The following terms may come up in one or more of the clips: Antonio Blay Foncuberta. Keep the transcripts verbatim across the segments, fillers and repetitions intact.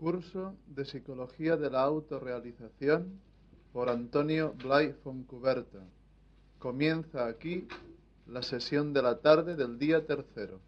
Curso de Psicología de la Autorrealización por Antonio Blay Foncuberta. Comienza aquí la sesión de la tarde del día tercero.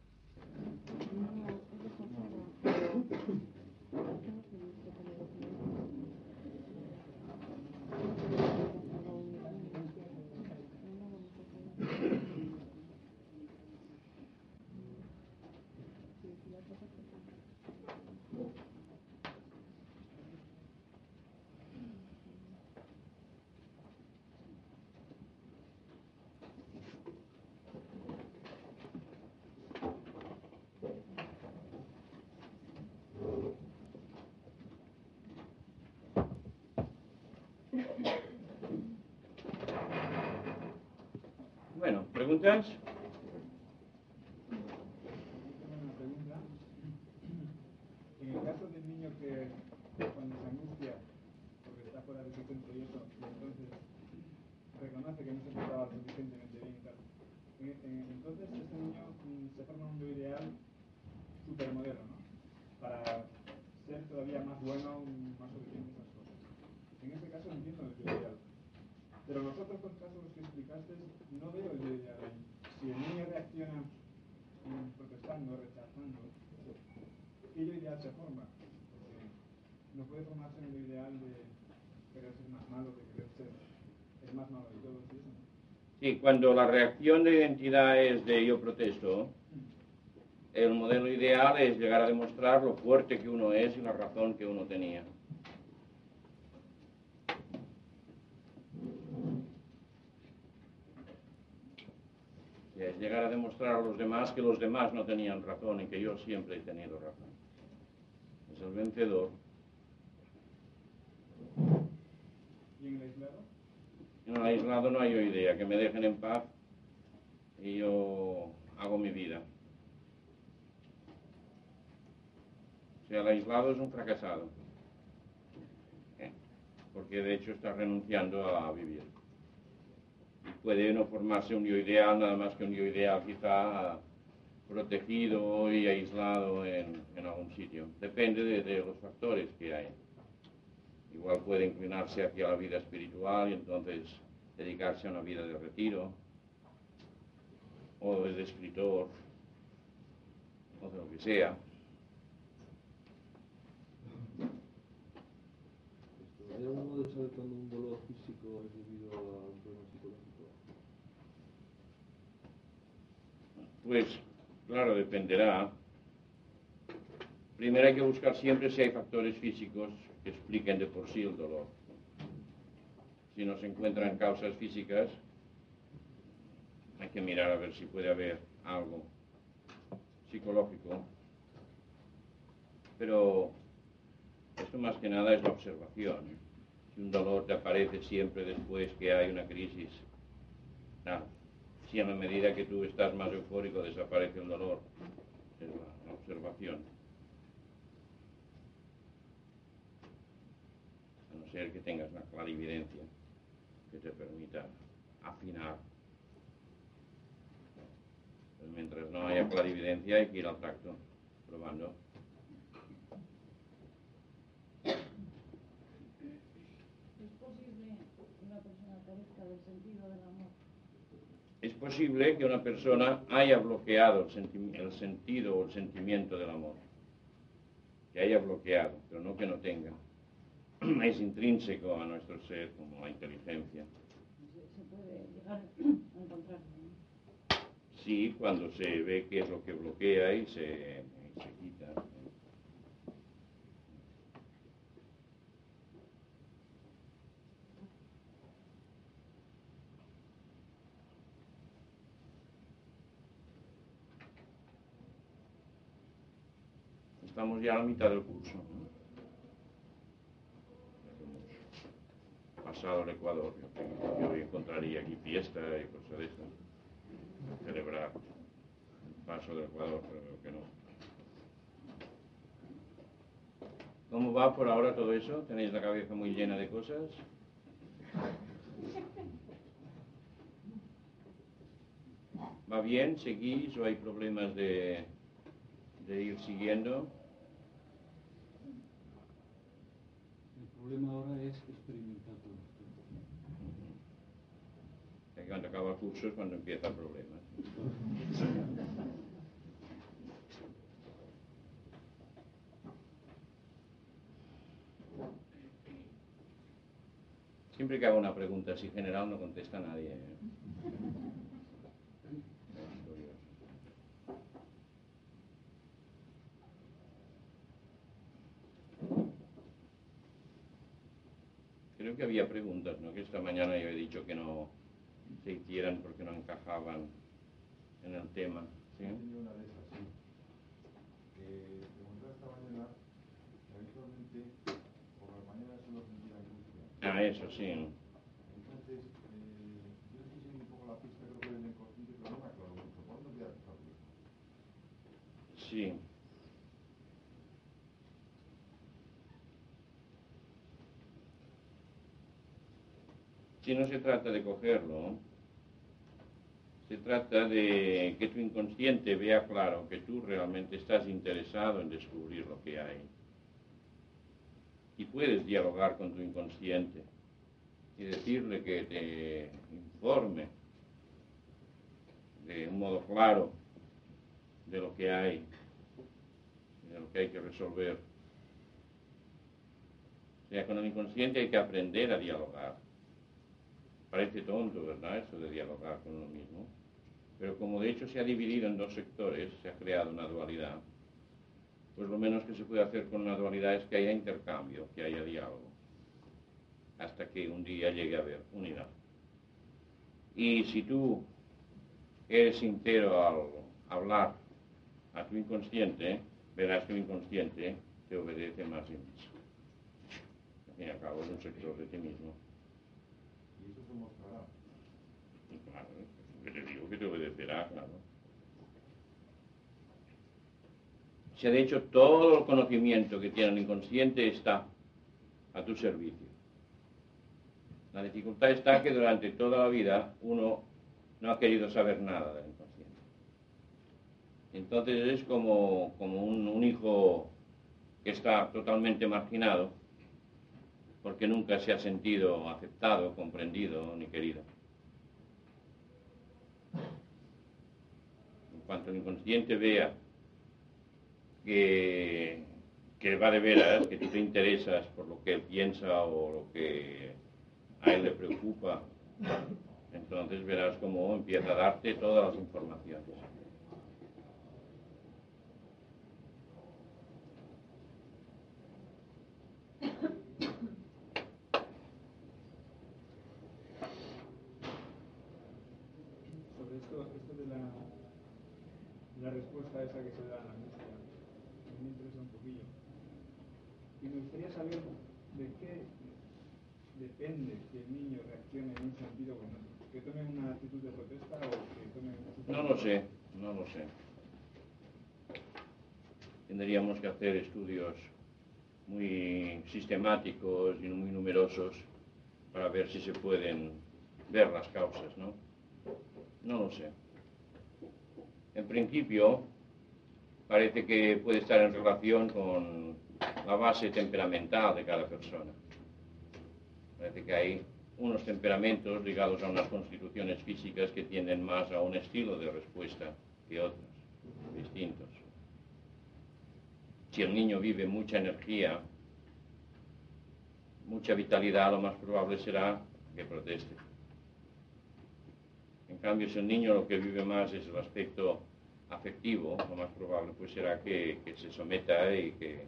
Bueno, ¿preguntas? Una pregunta. En el caso del niño que cuando se angustia porque está fuera de su centro y eso, y entonces reconoce que no se portaba suficientemente bien y tal, entonces este niño se forma un ideal supermodelo, ¿no? Para ser todavía más bueno, más suficiente en esas cosas. En este caso entiendo el ideal. Pero los otros dos casos que explicaste, no veo el ideal ahí. Si el niño reacciona protestando, rechazando, ¿qué ideal se forma? Porque no puede formarse en el ideal de querer ser más malo, de querer ser el más malo de todos. ¿Sí? Sí, cuando la reacción de identidad es de yo protesto, el modelo ideal es llegar a demostrar lo fuerte que uno es y la razón que uno tenía. Es llegar a demostrar a los demás que los demás no tenían razón y que yo siempre he tenido razón. Es el vencedor. ¿Y en el aislado? En el aislado no hay idea, que me dejen en paz y yo hago mi vida. O sea, el aislado es un fracasado. ¿Eh? Porque de hecho está renunciando a vivir. Puede no formarse un yo ideal, nada más que un yo ideal quizá protegido y aislado en, en algún sitio. Depende de, de los factores que hay. Igual puede inclinarse hacia la vida espiritual y entonces dedicarse a una vida de retiro, o de escritor, o de lo que sea. ¿Hay algún modo de saber cuando un dolor físico es debido a un problema psicológico? Pues, claro, dependerá. Primero hay que buscar siempre si hay factores físicos que expliquen de por sí el dolor. Si no se encuentran causas físicas, hay que mirar a ver si puede haber algo psicológico. Pero esto más que nada es la observación. Si un dolor te aparece siempre después que hay una crisis, nada. Si a la medida que tú estás más eufórico desaparece el dolor, es la, la observación. A no ser que tengas una clarividencia que te permita afinar. Pues mientras no haya clarividencia hay que ir al tacto, probando. Es posible que una persona haya bloqueado el, senti el sentido o el sentimiento del amor. Que haya bloqueado, pero no que no tenga. Es intrínseco a nuestro ser, como la inteligencia. ¿Se puede llegar a encontrar? Sí, cuando se ve qué es lo que bloquea y se, y se quita. Estamos ya a la mitad del curso, ¿no? Pasado el Ecuador, yo encontraría aquí fiesta y cosas de estas, celebrar el paso del Ecuador, pero creo que no. ¿Cómo va por ahora todo eso? ¿Tenéis la cabeza muy llena de cosas? ¿Va bien? ¿Seguís o hay problemas de, de ir siguiendo? problema ahora es experimentar todo esto. Cuando acaba el curso es cuando empieza el problema. Siempre que hago una pregunta así general no contesta nadie, ¿eh? Creo que había preguntas, ¿no? Que esta mañana yo he dicho que no se hicieran porque no encajaban en el tema, ¿sí? Yo tenía una de esas, sí. Que preguntaba esta mañana que habitualmente por las mañanas solo sentían música. Ah, eso, sí. Entonces, eh, yo estoy siguiendo un poco la pista, creo que en el consciente, pero no me aclaro mucho. ¿Cuándo queda el cambio? Sí. Si no se trata de cogerlo, se trata de que tu inconsciente vea claro que tú realmente estás interesado en descubrir lo que hay. Y puedes dialogar con tu inconsciente y decirle que te informe de un modo claro de lo que hay, de lo que hay que resolver. O sea, con el inconsciente hay que aprender a dialogar. Parece tonto, ¿verdad?, eso de dialogar con uno mismo. Pero como de hecho se ha dividido en dos sectores, se ha creado una dualidad, pues lo menos que se puede hacer con una dualidad es que haya intercambio, que haya diálogo, hasta que un día llegue a haber unidad. Y si tú eres sincero al hablar a tu inconsciente, verás que el inconsciente te obedece más y más. Al fin y al cabo es un sector de ti mismo. Y eso se mostrará. Claro, que te digo que te obedecerá, claro. O sea, de hecho, todo el conocimiento que tiene el inconsciente está a tu servicio. La dificultad está que durante toda la vida uno no ha querido saber nada del inconsciente. Entonces es como, como un, un hijo que está totalmente marginado, porque nunca se ha sentido aceptado, comprendido ni querido. En cuanto el inconsciente vea que, que va de veras, que tú te interesas por lo que él piensa o lo que a él le preocupa, entonces verás cómo empieza a darte todas las informaciones. La respuesta esa que se da a la angustia me interesa un poquillo y me gustaría saber de qué depende que el niño reaccione en un sentido o en otro, que tome una actitud de protesta o que tome una... No lo sé, no lo sé. Tendríamos que hacer estudios muy sistemáticos y muy numerosos para ver si se pueden ver las causas, ¿no? No lo sé. En principio, parece que puede estar en relación con la base temperamental de cada persona. Parece que hay unos temperamentos ligados a unas constituciones físicas que tienden más a un estilo de respuesta que otros, distintos. Si el niño vive mucha energía, mucha vitalidad, lo más probable será que proteste. En cambio, si el niño lo que vive más es el aspecto afectivo, lo más probable pues será que, que se someta y que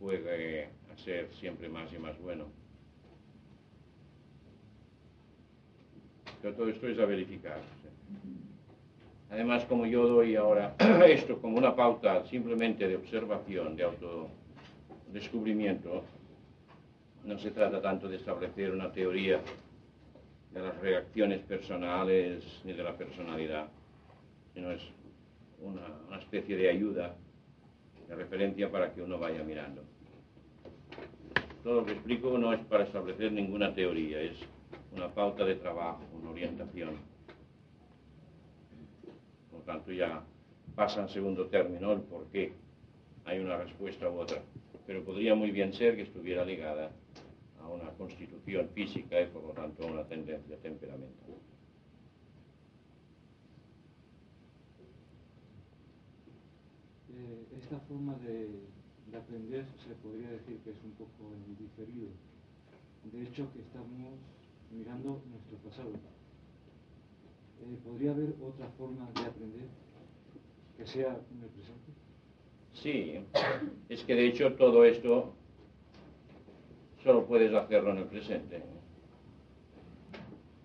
juegue a ser siempre más y más bueno. Pero todo esto es a verificar. Además, como yo doy ahora esto como una pauta simplemente de observación, de autodescubrimiento, no se trata tanto de establecer una teoría de las reacciones personales ni de la personalidad, sino es una, una especie de ayuda, de referencia para que uno vaya mirando. Todo lo que explico no es para establecer ninguna teoría, es una pauta de trabajo, una orientación. Por lo tanto, ya pasa en segundo término el por qué hay una respuesta u otra. pero podría muy bien ser que estuviera ligada a una constitución física y por lo tanto a una tendencia temperamental. Eh, esta forma de, de aprender se podría decir que es un poco diferido. De hecho, que estamos mirando nuestro pasado. Eh, ¿Podría haber otra forma de aprender que sea en el presente? Sí, es que de hecho todo esto solo puedes hacerlo en el presente.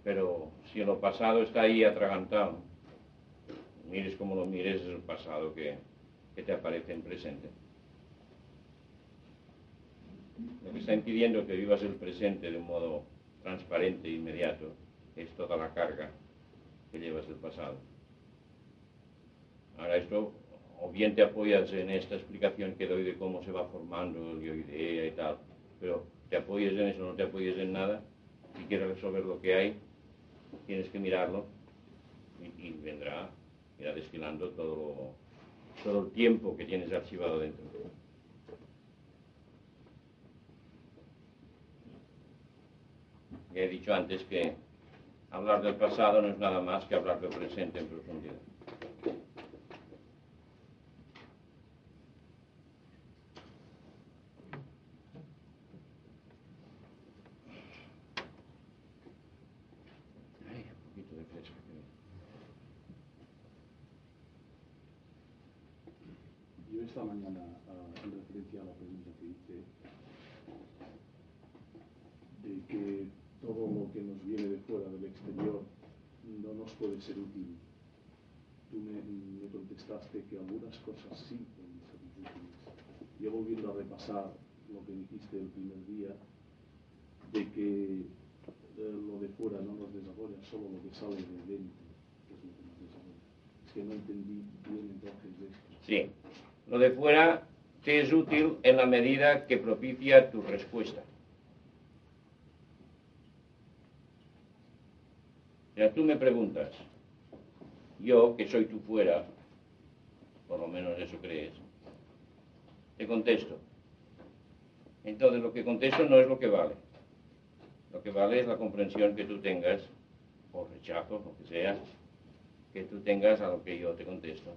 Pero si lo pasado está ahí atragantado, mires como lo mires, es el pasado que, que te aparece en presente. Lo que está impidiendo que vivas el presente de un modo transparente e inmediato es toda la carga que llevas del pasado. Ahora esto, o bien te apoyas en esta explicación que doy de cómo se va formando el yo idea y tal, pero te apoyes en eso, no te apoyes en nada, si quieres resolver lo que hay, tienes que mirarlo y, y vendrá, irá desfilando todo, lo, todo el tiempo que tienes archivado dentro. Ya he dicho antes que hablar del pasado no es nada más que hablar del presente en profundidad. Esta mañana, uh, en referencia a la pregunta que hice, de que todo lo que nos viene de fuera, del exterior, no nos puede ser útil. Tú me, me contestaste que algunas cosas sí pueden ser útiles. Yo volviendo a repasar lo que dijiste el primer día, de que uh, lo de fuera no nos desarrolla, solo lo que sale de dentro, que es lo que nos desarrolla. Es que no entendí bien entonces de esto. Sí. Lo de fuera te es útil en la medida que propicia tu respuesta. Ya tú me preguntas, yo que soy tu fuera, por lo menos eso crees, te contesto. Entonces lo que contesto no es lo que vale. Lo que vale es la comprensión que tú tengas, o rechazo, lo que sea, que tú tengas a lo que yo te contesto.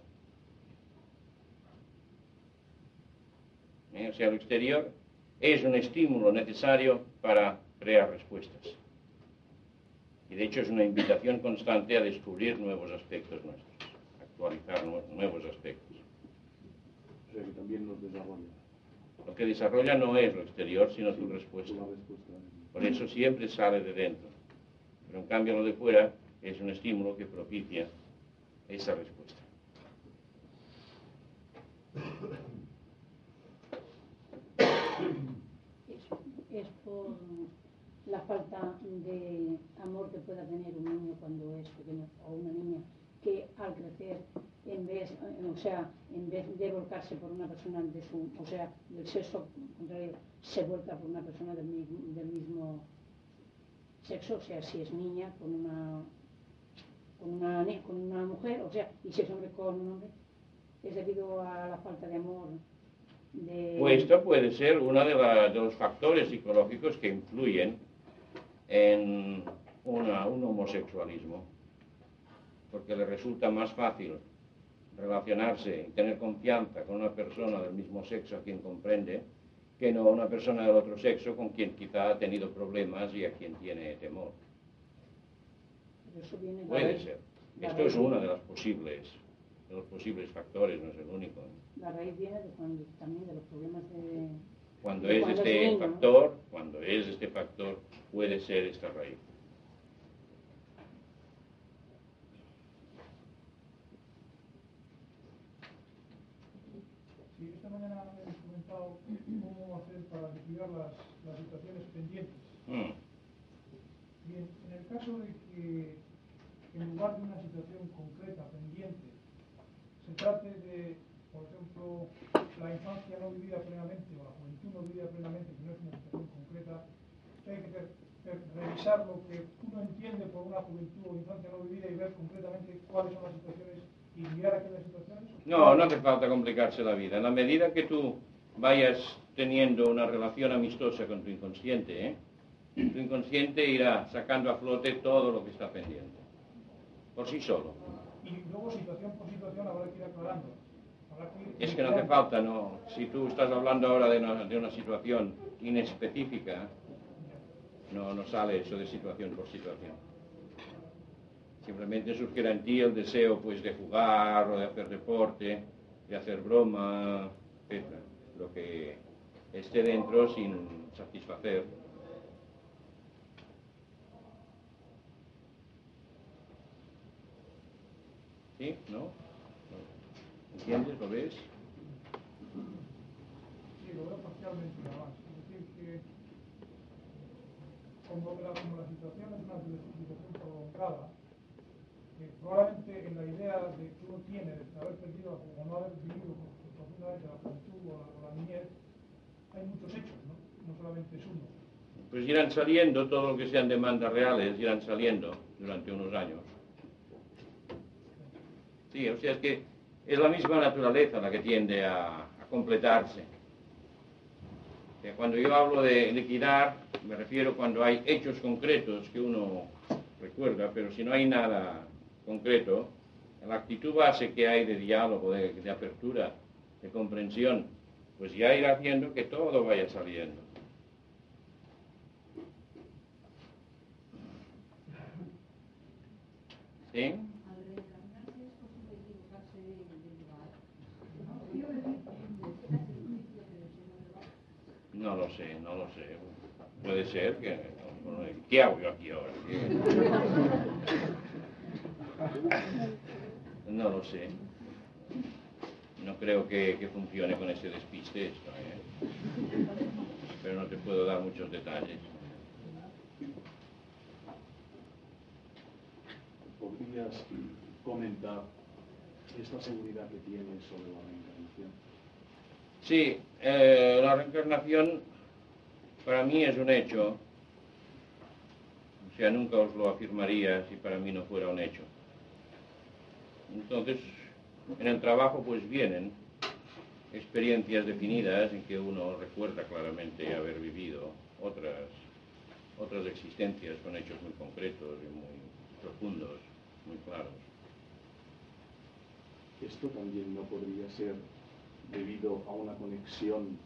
O sea, lo exterior es un estímulo necesario para crear respuestas. Y de hecho es una invitación constante a descubrir nuevos aspectos nuestros, actualizar nuevos aspectos. O sea, que también nos desarrolla. Lo que desarrolla no es lo exterior, sino sí, tu respuesta. respuesta. Por eso siempre sale de dentro. Pero en cambio lo de fuera es un estímulo que propicia esa respuesta. Es por la falta de amor que pueda tener un niño cuando es pequeño o una niña que al crecer, en vez, o sea, en vez de volcarse por una persona de su, o sea, del sexo contrario, se vuelca por una persona del mismo, del mismo sexo, o sea, si es niña con una, con una, con una mujer, o sea, y si es hombre con un hombre, es debido a la falta de amor. De... Pues esto puede ser uno de, de los factores psicológicos que influyen en una, un homosexualismo, porque le resulta más fácil relacionarse y tener confianza con una persona del mismo sexo a quien comprende que no una persona del otro sexo con quien quizá ha tenido problemas y a quien tiene temor. Eso viene de puede raíz, ser. De esto raíz, es uno de los posibles. de los posibles factores, no es el único. La raíz viene de cuando, también de los problemas de... Cuando de es cuando este es factor, niño, ¿no? Cuando es este factor, puede ser esta raíz. Sí, esta mañana habéis comentado cómo hacer para liquidar las, las situaciones pendientes. Mm. Bien, en el caso de que, en lugar de una situación concreta, pendiente, se trate de, por ejemplo, la infancia no vivida plenamente o la juventud no vivida plenamente, que no es una situación concreta, hay que revisar lo que uno entiende por una juventud o infancia no vivida y ver concretamente cuáles son las situaciones y mirar aquellas situaciones. No, no hace falta complicarse la vida. En la medida que tú vayas teniendo una relación amistosa con tu inconsciente, ¿eh? Tu inconsciente irá sacando a flote todo lo que está pendiente, por sí solo. Y luego, situación por situación, habrá que ir aclarando. Que ir es que no hace falta, ¿no? Si tú estás hablando ahora de una, de una situación inespecífica, no, no sale eso de situación por situación. Simplemente surgirá en ti el deseo, pues, de jugar, o de hacer deporte, de hacer broma, etcétera. Lo que esté dentro sin satisfacer. ¿Sí? ¿No? ¿Entiendes? ¿Lo ves? Sí, lo veo parcialmente nada más. Es decir, que como la, como la situación es una situación prolongada, que probablemente en la idea de que uno tiene de haber perdido o no haber vivido profundamente la juventud o la, la niñez, hay muchos hechos, ¿no? No solamente es uno. Pues irán saliendo, todo lo que sean demandas reales irán saliendo durante unos años. Sí, o sea, es que es la misma naturaleza la que tiende a, a completarse. O sea, cuando yo hablo de liquidar, me refiero cuando hay hechos concretos que uno recuerda, pero si no hay nada concreto, la actitud base que hay de diálogo, de, de apertura, de comprensión, pues ya irá haciendo que todo vaya saliendo. ¿Sí? No lo sé, no lo sé. Puede ser que... ¿Qué hago yo aquí ahora? No lo sé. No creo que, que funcione con ese despiste esto, ¿eh? Pero no te puedo dar muchos detalles. ¿Podrías comentar esta seguridad que tienes sobre la reencarnación? Sí, eh, la reencarnación para mí es un hecho, o sea, nunca os lo afirmaría si para mí no fuera un hecho. Entonces, en el trabajo pues vienen experiencias definidas en que uno recuerda claramente haber vivido otras, otras existencias con hechos muy concretos y muy profundos, muy claros. Esto también no podría ser debido a una conexión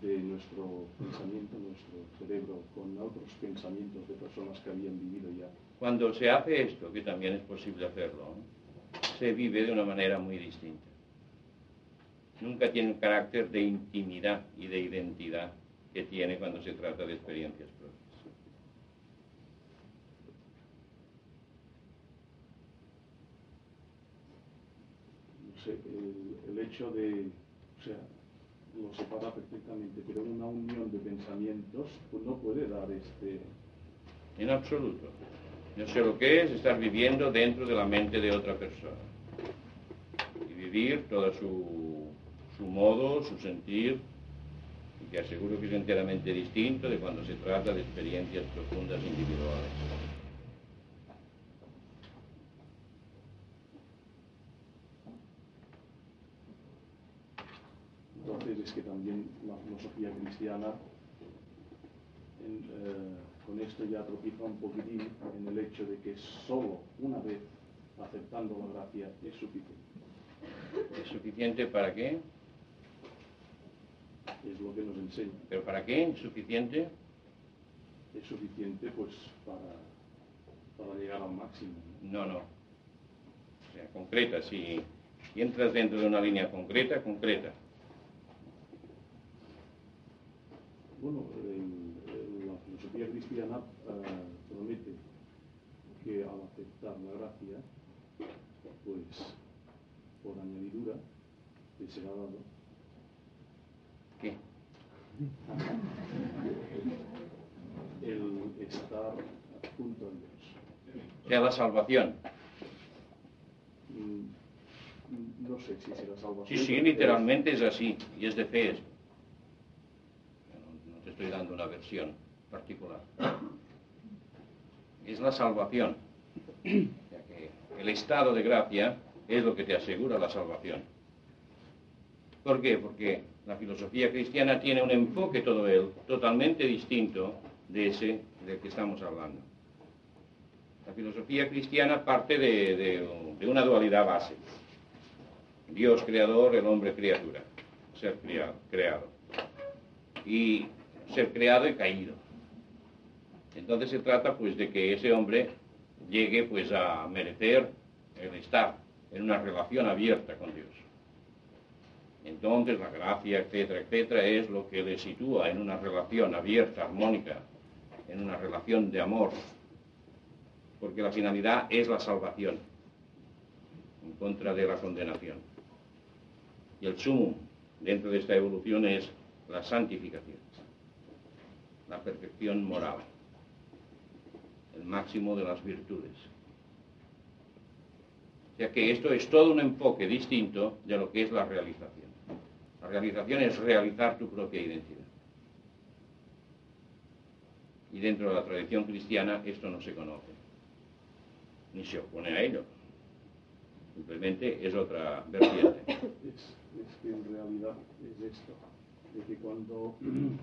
de nuestro pensamiento, nuestro cerebro, con otros pensamientos de personas que habían vivido ya. Cuando se hace esto, que también es posible hacerlo, ¿eh? Se vive de una manera muy distinta. Nunca tiene un carácter de intimidad y de identidad que tiene cuando se trata de experiencias propias. No sé, eh... el hecho de, o sea, lo separa perfectamente, pero una unión de pensamientos pues no puede dar este... En absoluto. No sé lo que es estar viviendo dentro de la mente de otra persona. Y vivir todo su, su modo, su sentir, y que aseguro que es enteramente distinto de cuando se trata de experiencias profundas individuales. Es que también la filosofía cristiana en, eh, con esto ya tropieza un poquitín en el hecho de que solo una vez aceptando la gracia es suficiente. ¿Es suficiente para qué? Es lo que nos enseña. ¿Pero para qué es suficiente? Es suficiente pues para, para llegar al máximo. No, no. no. O sea, concreta, si, si entras dentro de una línea concreta, concreta. Bueno, el, el, la filosofía cristiana eh, promete que al aceptar la gracia, pues, por añadidura, te será dado. ¿Qué? El estar junto a Dios. O sea, la salvación. Mm, no sé si será salvación. Sí, sí, literalmente es, es así, y es de fe esto. Estoy dando una versión particular. Es la salvación. Ya que el estado de gracia es lo que te asegura la salvación. ¿Por qué? Porque La filosofía cristiana tiene un enfoque todo él, totalmente distinto de ese del que estamos hablando. La filosofía cristiana parte de, de, de una dualidad base. Dios creador, el hombre criatura, ser creado, creado. Y ser creado y caído. Entonces se trata pues de que ese hombre llegue pues a merecer el estar en una relación abierta con Dios. Entonces la gracia, etcétera, etcétera, es lo que le sitúa en una relación abierta, armónica, en una relación de amor, porque la finalidad es la salvación, en contra de la condenación. Y el sumum dentro de esta evolución es la santificación, la perfección moral, el máximo de las virtudes. O sea que esto es todo un enfoque distinto de lo que es la realización. La realización es realizar tu propia identidad. Y dentro de la tradición cristiana esto no se conoce, ni se opone a ello. Simplemente es otra vertiente. Es, es que en realidad es esto, de que cuando uh,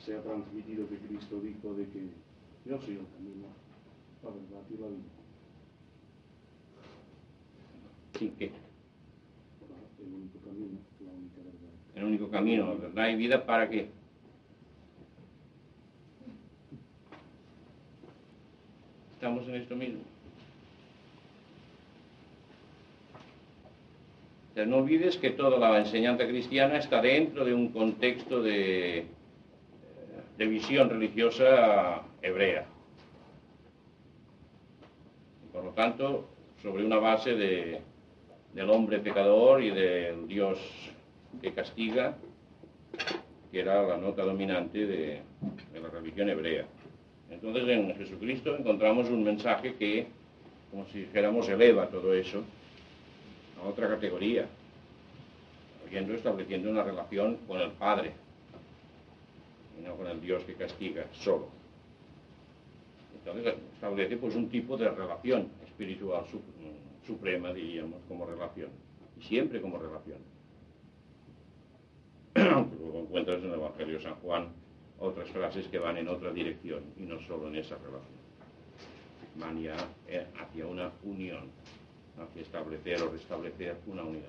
se ha transmitido que Cristo dijo de que yo soy el camino, la verdad y la vida. ¿Sí qué? El único camino, la única verdad. El único camino, la verdad y vida, ¿para qué? Estamos en esto mismo. O sea, no olvides que toda la enseñanza cristiana está dentro de un contexto de, de visión religiosa hebrea. Por lo tanto, sobre una base de, del hombre pecador y del Dios que castiga, que era la nota dominante de, de la religión hebrea. Entonces, en Jesucristo encontramos un mensaje que, como si dijéramos, eleva todo eso a otra categoría, habiendo estableciendo una relación con el Padre y no con el Dios que castiga solo. Entonces establece pues un tipo de relación espiritual su, suprema, diríamos, como relación, y siempre como relación. Luego encuentras en el Evangelio de San Juan otras frases que van en otra dirección y no solo en esa relación, van ya hacia una unión, hacia establecer o restablecer una unidad.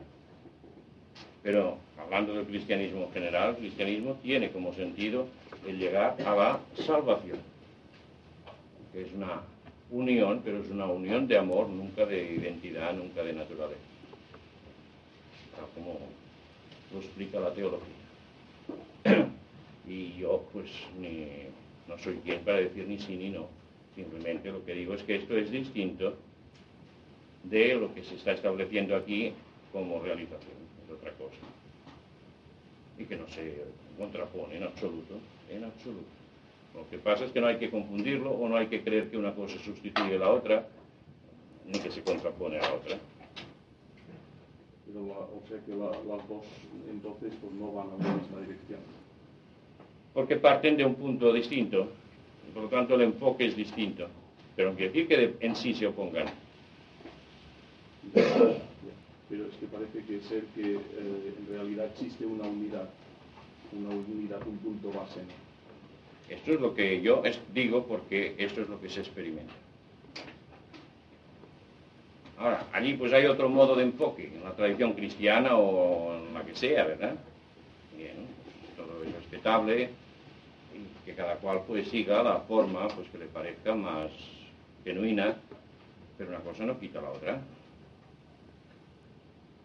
Pero hablando del cristianismo en general, el cristianismo tiene como sentido el llegar a la salvación, que es una unión, pero es una unión de amor, nunca de identidad, nunca de naturaleza, tal como lo explica la teología. Y yo pues ni, no soy quien para decir ni sí ni no, simplemente lo que digo es que esto es distinto de lo que se está estableciendo aquí como realización, es otra cosa, y que no se contrapone en absoluto, en absoluto. Lo que pasa es que no hay que confundirlo, o no hay que creer que una cosa sustituye a la otra, ni que se contrapone a la otra. Pero la, o sea que la, las dos entonces pues no van a esta dirección. Porque parten de un punto distinto, y por lo tanto el enfoque es distinto, pero no quiere decir que de, en sí se opongan. Pero es que parece que ser que eh, en realidad existe una unidad, una unidad, un punto base. Esto es lo que yo es, digo porque esto es lo que se experimenta. Ahora, allí pues hay otro modo de enfoque, en la tradición cristiana o en la que sea, ¿verdad? Bien, todo es respetable, y que cada cual pues siga la forma pues que le parezca más genuina, pero una cosa no quita la otra.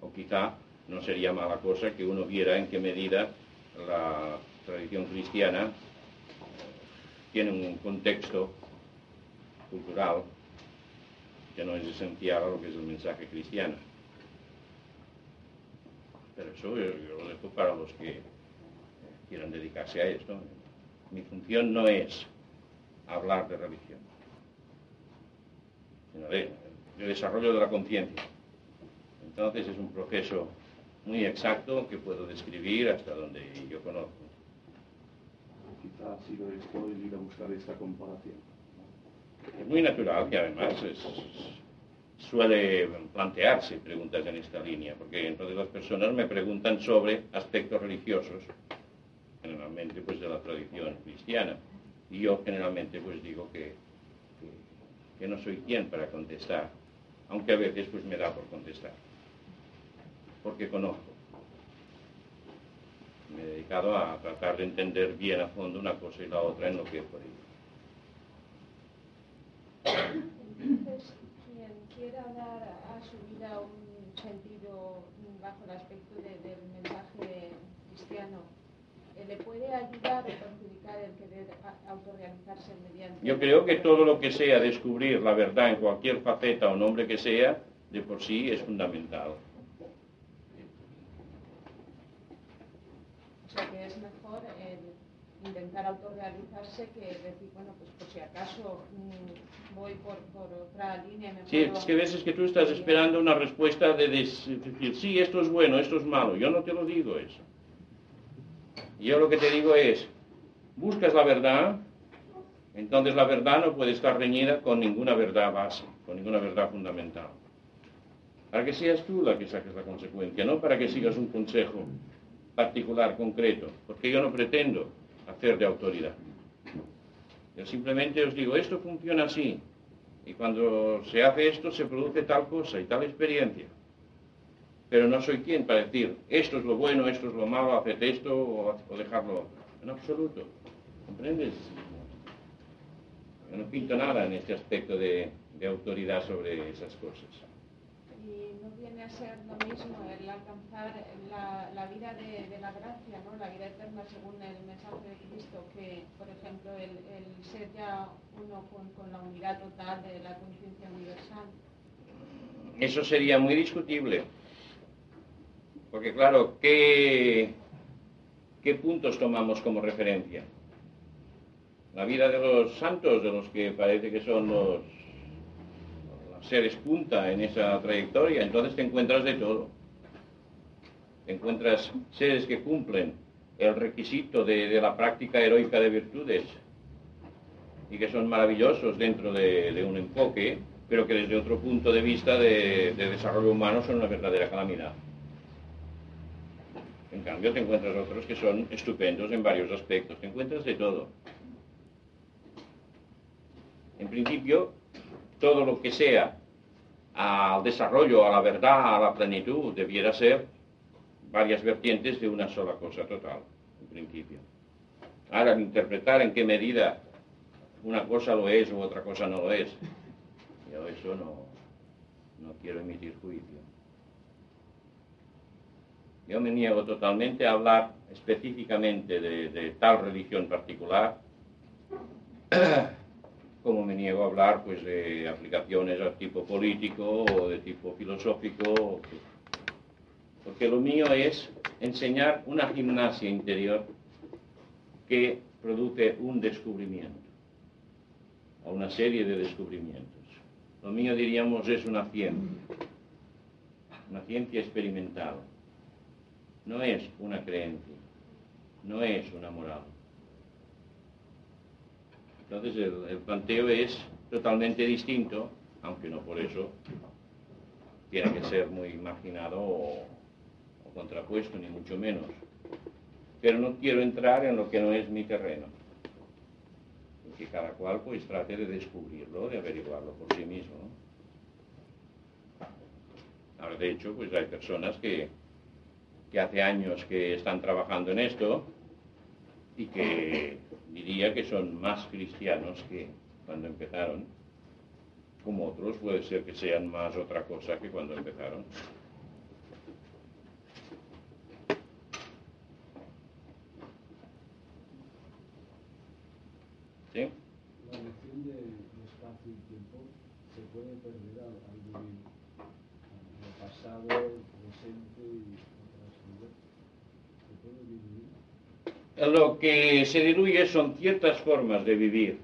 O quizá no sería mala cosa que uno viera en qué medida la tradición cristiana tiene un contexto cultural que no es esencial a lo que es el mensaje cristiano. Pero eso yo, yo lo dejo para los que quieran dedicarse a esto. Mi función no es hablar de religión, sino de, de desarrollo de la conciencia. Entonces es un proceso muy exacto que puedo describir hasta donde yo conozco. Quizá ha sido esto el ir a buscar esta comparación. Es muy natural, que además es, es suele plantearse preguntas en esta línea, porque entonces las personas me preguntan sobre aspectos religiosos, generalmente pues de la tradición cristiana, y yo generalmente pues digo que, que, que no soy quien para contestar, aunque a veces pues me da por contestar, porque conozco. Me he dedicado a tratar de entender bien a fondo una cosa y la otra en lo que he podido. Entonces, quien quiera dar a su vida un sentido bajo el aspecto de, del mensaje cristiano, ¿le puede ayudar o perjudicar el querer autorrealizarse mediante? Yo creo que todo lo que sea descubrir la verdad en cualquier faceta o nombre que sea, de por sí es fundamental. O sea, que es mejor el intentar autorrealizarse que decir, bueno, pues por si acaso mmm, voy por, por otra línea. Me sí, puedo... es que a veces que tú estás esperando una respuesta de decir, sí, esto es bueno, esto es malo. Yo no te lo digo eso. Yo lo que te digo es, buscas la verdad, entonces la verdad no puede estar reñida con ninguna verdad base, con ninguna verdad fundamental. Para que seas tú la que saques la consecuencia, no para que sigas un consejo particular, concreto, porque yo no pretendo hacer de autoridad. Yo simplemente os digo, esto funciona así, y cuando se hace esto se produce tal cosa y tal experiencia. Pero no soy quien para decir, esto es lo bueno, esto es lo malo, haced esto o, o dejarlo en absoluto. ¿Comprendes? Yo no pinto nada en este aspecto de, de autoridad sobre esas cosas. Y no viene a ser lo mismo el alcanzar la, la vida de, de la gracia, ¿no? La vida eterna según el mensaje de Cristo, que por ejemplo el, el ser ya uno con, con la unidad total de la conciencia universal. Eso sería muy discutible, porque claro, ¿qué, qué puntos tomamos como referencia? La vida de los santos, de los que parece que son los seres punta en esa trayectoria, entonces te encuentras de todo. Te encuentras seres que cumplen el requisito de, de la práctica heroica de virtudes y que son maravillosos dentro de, de un enfoque, pero que desde otro punto de vista de, de desarrollo humano son una verdadera calamidad. En cambio te encuentras otros que son estupendos en varios aspectos, te encuentras de todo. En principio, todo lo que sea al desarrollo, a la verdad, a la plenitud, debiera ser varias vertientes de una sola cosa total, en principio. Ahora, al interpretar en qué medida una cosa lo es u otra cosa no lo es, yo eso no, no quiero emitir juicio. Yo me niego totalmente a hablar específicamente de, de tal religión particular, como me niego a hablar pues de aplicaciones de tipo político o de tipo filosófico, porque lo mío es enseñar una gimnasia interior que produce un descubrimiento, o una serie de descubrimientos. Lo mío, diríamos, es una ciencia, una ciencia experimental. No es una creencia, no es una moral. Entonces el, el planteo es totalmente distinto, aunque no por eso tiene que ser muy marginado o, o contrapuesto, ni mucho menos. Pero no quiero entrar en lo que no es mi terreno. Que cada cual pues trate de descubrirlo, de averiguarlo por sí mismo. Ahora, de hecho, pues hay personas que, que hace años que están trabajando en esto y que diría que son más cristianos que cuando empezaron, como otros puede ser que sean más otra cosa que cuando empezaron. ¿Sí? La noción de espacio y tiempo se puede perder al vivir el pasado, el presente y otras vidas. ¿Se puede vivir? Lo que se diluye son ciertas formas de vivir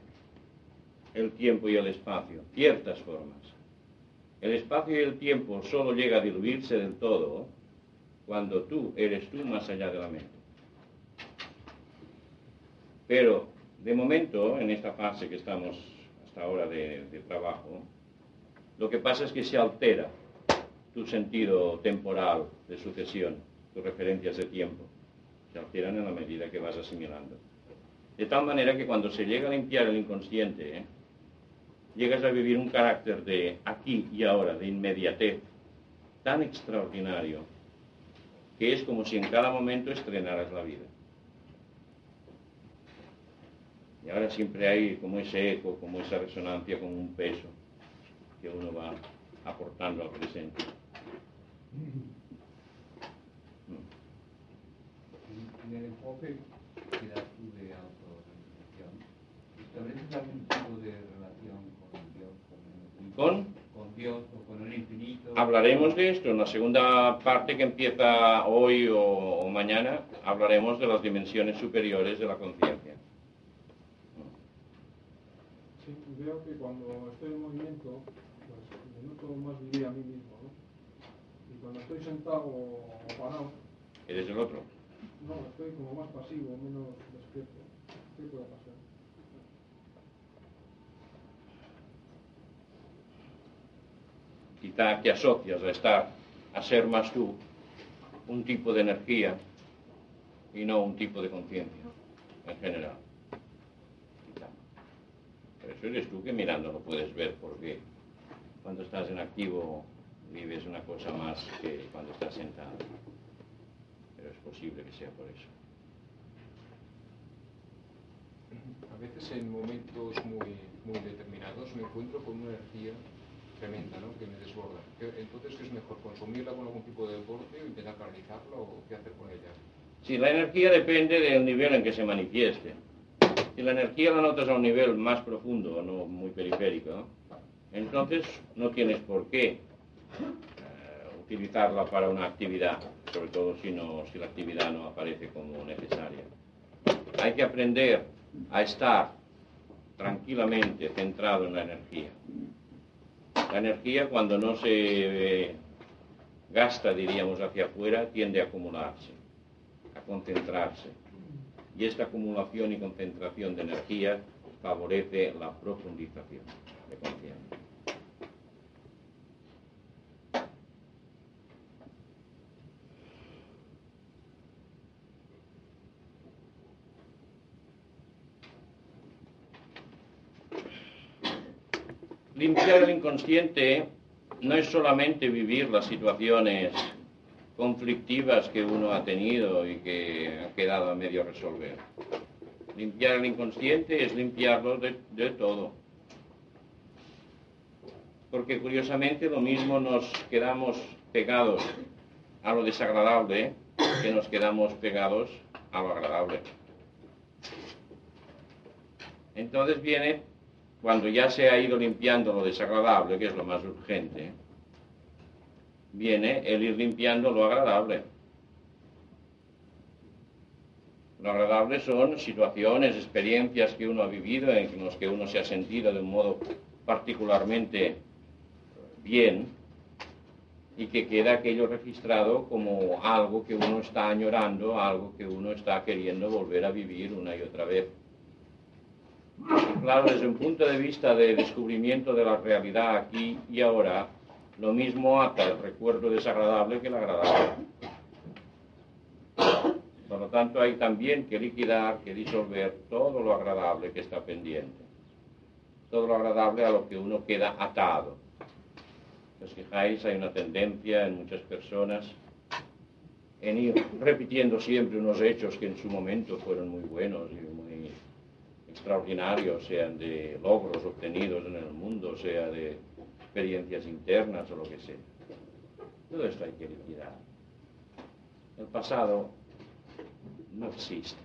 el tiempo y el espacio, ciertas formas. El espacio y el tiempo solo llega a diluirse del todo cuando tú eres tú más allá de la mente. Pero de momento, en esta fase que estamos hasta ahora de, de trabajo, Lo que pasa es que se altera tu sentido temporal de sucesión, tus referencias de tiempo. Se alteran en la medida que vas asimilando. De tal manera que cuando se llega a limpiar el inconsciente, ¿eh? llegas a vivir un carácter de aquí y ahora, de inmediatez, tan extraordinario, que es como si en cada momento estrenaras la vida. Y ahora siempre hay como ese eco, como esa resonancia, como un peso que uno va aportando al presente. En el enfoque que das tú de autorrealización, ¿estableces algún tipo de relación con Dios? ¿Con? ¿Con? Con Dios o con el infinito. Hablaremos de esto en la segunda parte que empieza hoy o, o mañana. Hablaremos de las dimensiones superiores de la conciencia. Sí, veo que cuando estoy en movimiento, pues me noto más vivir a mí mismo, ¿no? Y cuando estoy sentado o parado... ¿Eres el otro? No, estoy como más pasivo, menos despierto. ¿Qué puede pasar? Quizá te asocias a estar, a ser más tú, un tipo de energía y no un tipo de conciencia, en general. Eso eres tú que mirando lo puedes ver, porque cuando estás en activo vives una cosa más que cuando estás sentado. Pero es posible que sea por eso. A veces en momentos muy, muy determinados me encuentro con una energía tremenda, ¿no?, que me desborda. Entonces, ¿qué es mejor? ¿Consumirla con algún tipo de deporte o intentar canalizarla o qué hacer con ella? Sí, la energía depende del nivel en que se manifieste. Si la energía la notas a un nivel más profundo, no muy periférico, ¿no?, entonces no tienes por qué uh, utilizarla para una actividad, sobre todo si, no, si la actividad no aparece como necesaria. Hay que aprender a estar tranquilamente centrado en la energía. La energía, cuando no se eh, gasta, diríamos, hacia afuera, tiende a acumularse, a concentrarse. Y esta acumulación y concentración de energía favorece la profundización de conciencia. Limpiar el inconsciente no es solamente vivir las situaciones conflictivas que uno ha tenido y que ha quedado a medio resolver. Limpiar el inconsciente es limpiarlo de, de todo. Porque curiosamente lo mismo nos quedamos pegados a lo desagradable que nos quedamos pegados a lo agradable. Entonces viene, cuando ya se ha ido limpiando lo desagradable, que es lo más urgente, viene el ir limpiando lo agradable. Lo agradable son situaciones, experiencias que uno ha vivido, en las que uno se ha sentido de un modo particularmente bien y que queda aquello registrado como algo que uno está añorando, algo que uno está queriendo volver a vivir una y otra vez. Y claro, desde un punto de vista de descubrimiento de la realidad aquí y ahora, lo mismo ata el recuerdo desagradable que el agradable. Por lo tanto, hay también que liquidar, que disolver todo lo agradable que está pendiente. Todo lo agradable a lo que uno queda atado. Si os fijáis, hay una tendencia en muchas personas en ir repitiendo siempre unos hechos que en su momento fueron muy buenos y muy extraordinarios, sean de logros obtenidos en el mundo, sea de experiencias internas o lo que sea. Todo esto hay que liquidar. El pasado no existe.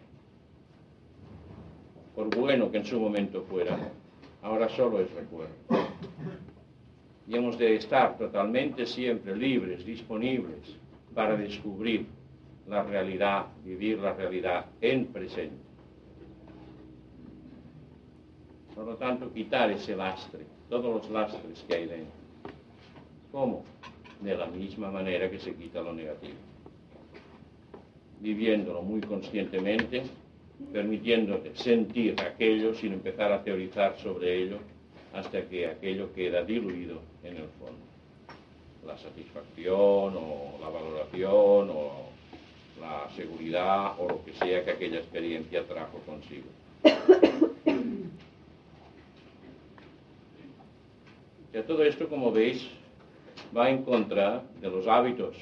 Por bueno que en su momento fuera, ahora solo es recuerdo. Y hemos de estar totalmente siempre libres, disponibles, para descubrir la realidad, vivir la realidad en presente. Por lo tanto, quitar ese lastre, todos los lastres que hay dentro. ¿Cómo? De la misma manera que se quita lo negativo. Viviéndolo muy conscientemente, permitiéndote sentir aquello sin empezar a teorizar sobre ello, hasta que aquello queda diluido en el fondo. La satisfacción o la valoración o la seguridad o lo que sea que aquella experiencia trajo consigo. Ya todo esto, como veis, va en contra de los hábitos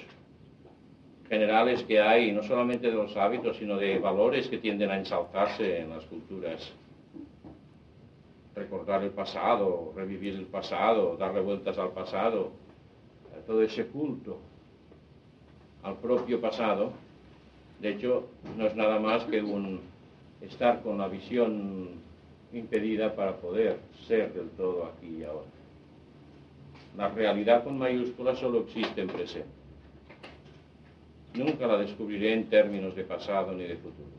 generales que hay, no solamente de los hábitos, sino de valores que tienden a ensalzarse en las culturas. Recordar el pasado, revivir el pasado, darle vueltas al pasado, a todo ese culto al propio pasado, de hecho, no es nada más que un estar con la visión impedida para poder ser del todo aquí y ahora. La realidad con mayúsculas solo existe en presente. Nunca la descubriré en términos de pasado ni de futuro.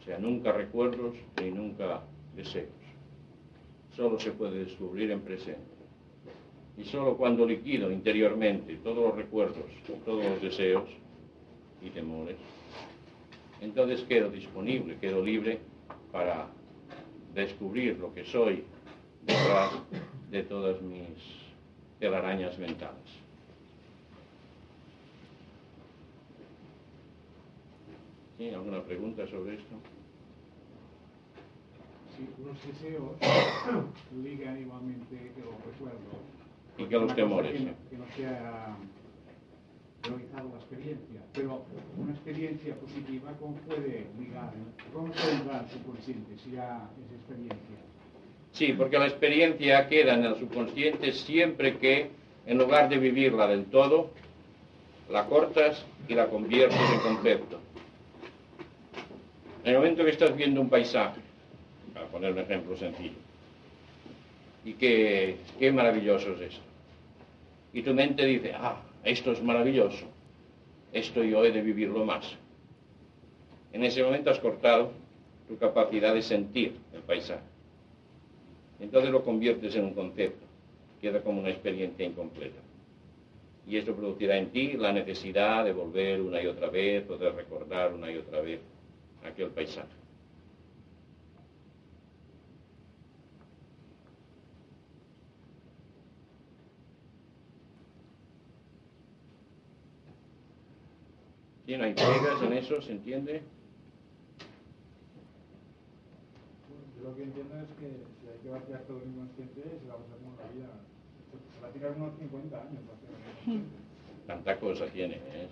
O sea, nunca recuerdos ni nunca deseos. Solo se puede descubrir en presente. Y solo cuando liquido interiormente todos los recuerdos, todos los deseos y temores, entonces quedo disponible, quedo libre para descubrir lo que soy detrás de todas mis telarañas mentales. ¿Sí? ¿Alguna pregunta sobre esto? Sí, los deseos ligan igualmente que los recuerdos. Y que los temores. Que no, que no se ha realizado la experiencia, pero una experiencia positiva, ¿cómo puede ligar? ¿Cómo puede entrar el subconsciente si ya es experiencia? Sí, porque la experiencia queda en el subconsciente siempre que, en lugar de vivirla del todo, la cortas y la conviertes en concepto. En el momento que estás viendo un paisaje, para poner un ejemplo sencillo, y que qué maravilloso es esto, y tu mente dice, ah, esto es maravilloso, esto yo he de vivirlo más. En ese momento has cortado tu capacidad de sentir el paisaje. Entonces lo conviertes en un concepto, queda como una experiencia incompleta. Y esto producirá en ti la necesidad de volver una y otra vez, o de recordar una y otra vez aquel paisaje. ¿Sí? ¿No hay pegas en eso? ¿Se entiende? Lo que entiendo es que si hay que vaciar todo el inconsciente, se va a pasar como la vida. Se va a tirar unos cincuenta años. Tanta cosa tiene, ¿eh?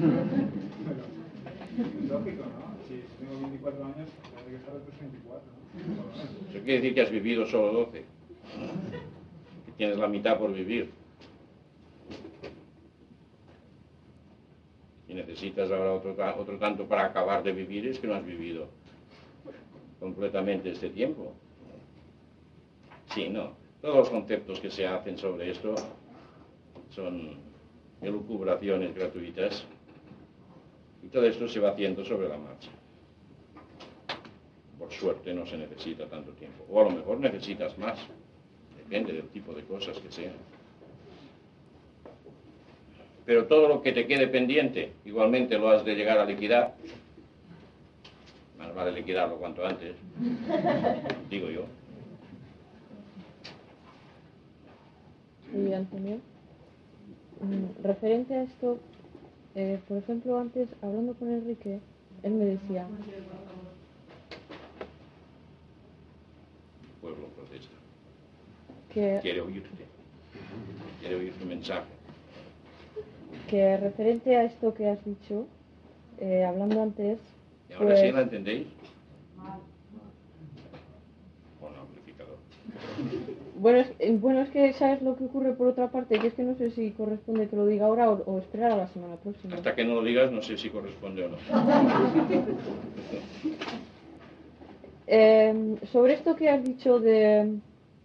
Bueno, lógico, ¿no? Si tengo veinticuatro años, tendré que estar otros veinticuatro, ¿no? Eso quiere decir que has vivido solo doce. Que tienes la mitad por vivir. Y necesitas ahora otro, otro tanto para acabar de vivir, es que no has vivido completamente este tiempo. Sí, no. Todos los conceptos que se hacen sobre esto son elucubraciones gratuitas. Y todo esto se va haciendo sobre la marcha. Por suerte no se necesita tanto tiempo. O a lo mejor necesitas más. Depende del tipo de cosas que sean. Pero todo lo que te quede pendiente, igualmente lo has de llegar a liquidar. Más vale liquidarlo cuanto antes, digo yo. Y Antonio, referente a esto, eh, por ejemplo, antes, hablando con Enrique, él me decía... El pueblo protesta. Que, quiere oírte. Quiere oír tu mensaje. Que referente a esto que has dicho, eh, hablando antes... ¿Y ahora pues... sí la entendéis? Con amplificador. Bueno es, bueno, es que sabes lo que ocurre por otra parte, y es que no sé si corresponde que lo diga ahora o, o esperar a la semana próxima. Hasta que no lo digas no sé si corresponde o no. eh, sobre esto que has dicho de,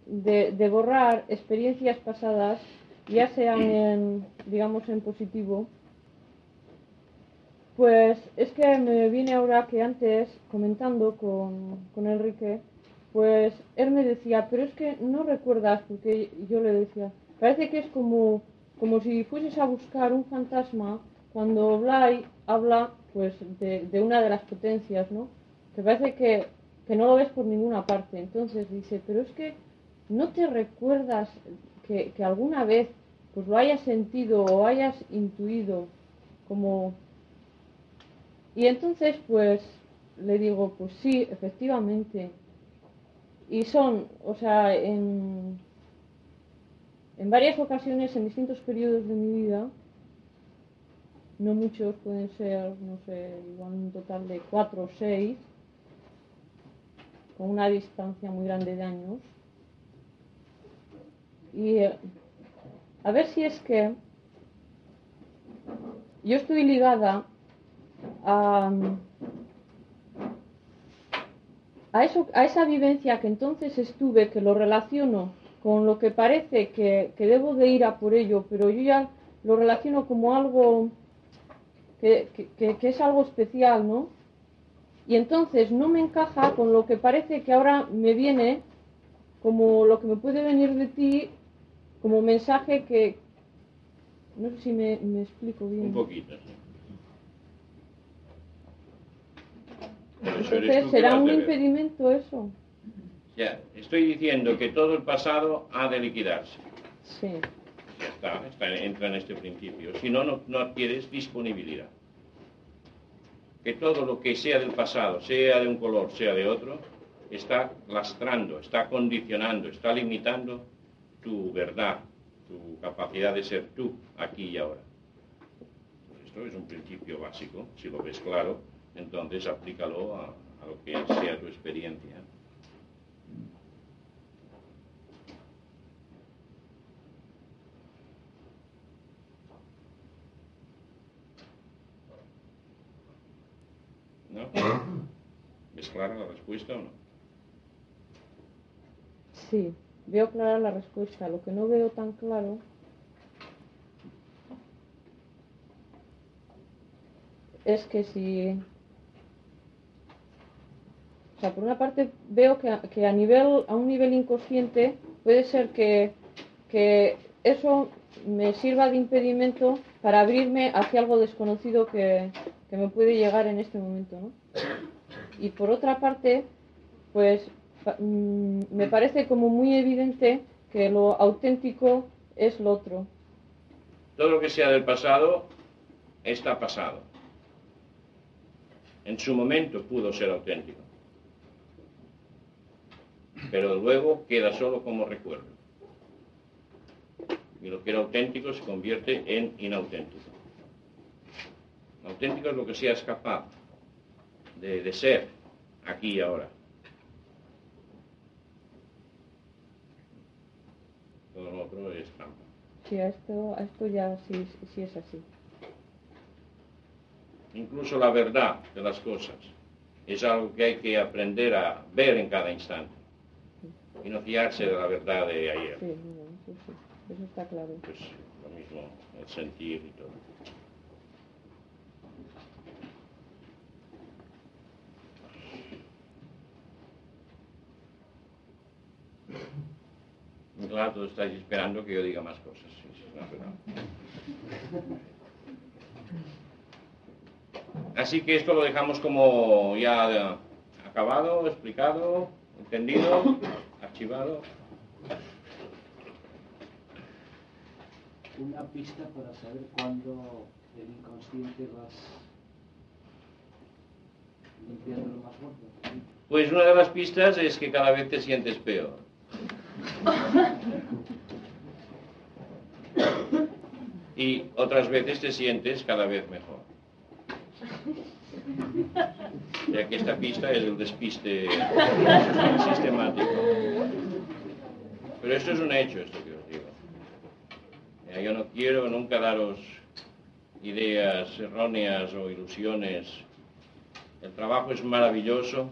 de, de borrar experiencias pasadas, ya sean en, digamos, en positivo, pues es que me viene ahora que antes, comentando con, con Enrique, pues él me decía, pero es que no recuerdas, porque yo le decía, parece que es como, como si fueses a buscar un fantasma cuando Blay habla pues de, de una de las potencias, ¿no? Que parece que, que no lo ves por ninguna parte. Entonces dice, pero es que no te recuerdas que, que alguna vez pues lo hayas sentido o hayas intuido como... Y entonces pues le digo, pues sí, efectivamente. Y son, o sea, en, en varias ocasiones, en distintos periodos de mi vida, no muchos, pueden ser, no sé, igual un total de cuatro o seis, con una distancia muy grande de años. Y eh, a ver si es que yo estoy ligada a, a, eso, a esa vivencia que entonces estuve, que lo relaciono con lo que parece que, que debo de ir a por ello, pero yo ya lo relaciono como algo que, que, que es algo especial, ¿no? Y entonces no me encaja con lo que parece que ahora me viene, como lo que me puede venir de ti, como mensaje que... No sé si me, me explico bien. Un poquito. Entonces, ¿será un impedimento eso? Ya, estoy diciendo que todo el pasado ha de liquidarse. Sí. Ya está, está entra en este principio. Si no, no, no adquieres disponibilidad. Que todo lo que sea del pasado, sea de un color, sea de otro, está lastrando, está condicionando, está limitando tu verdad, tu capacidad de ser tú, aquí y ahora. Esto es un principio básico, si lo ves claro, entonces aplícalo a, a lo que sea tu experiencia. ¿No? ¿Ves clara la respuesta o no? Sí, veo clara la respuesta. Lo que no veo tan claro es que si... O sea, por una parte veo que, que a nivel, a un nivel inconsciente puede ser que, que eso me sirva de impedimento para abrirme hacia algo desconocido que... que me puede llegar en este momento, ¿no? Y por otra parte, pues me parece como muy evidente que lo auténtico es lo otro. Todo lo que sea del pasado está pasado. En su momento pudo ser auténtico, pero luego queda solo como recuerdo. Y lo que era auténtico se convierte en inauténtico. Auténtico es lo que seas capaz de, de ser aquí y ahora. Todo lo otro es trampa. Sí, a esto, a esto ya sí, sí es así. Incluso la verdad de las cosas es algo que hay que aprender a ver en cada instante. Y no fiarse de la verdad de ayer. Sí, sí, sí. Eso está claro. Pues lo mismo, el sentir y todo. Claro, todos estáis esperando que yo diga más cosas. Sí, sí, no, no. Así que esto lo dejamos como ya acabado, explicado, entendido, archivado. Una pista para saber cuándo el inconsciente vas limpiando lo más fuerte. Pues una de las pistas es que cada vez te sientes peor. Y otras veces te sientes cada vez mejor. Ya que esta pista es el despiste sistemático. Pero esto es un hecho, esto que os digo. Yo no quiero nunca daros ideas erróneas o ilusiones. El trabajo es maravilloso,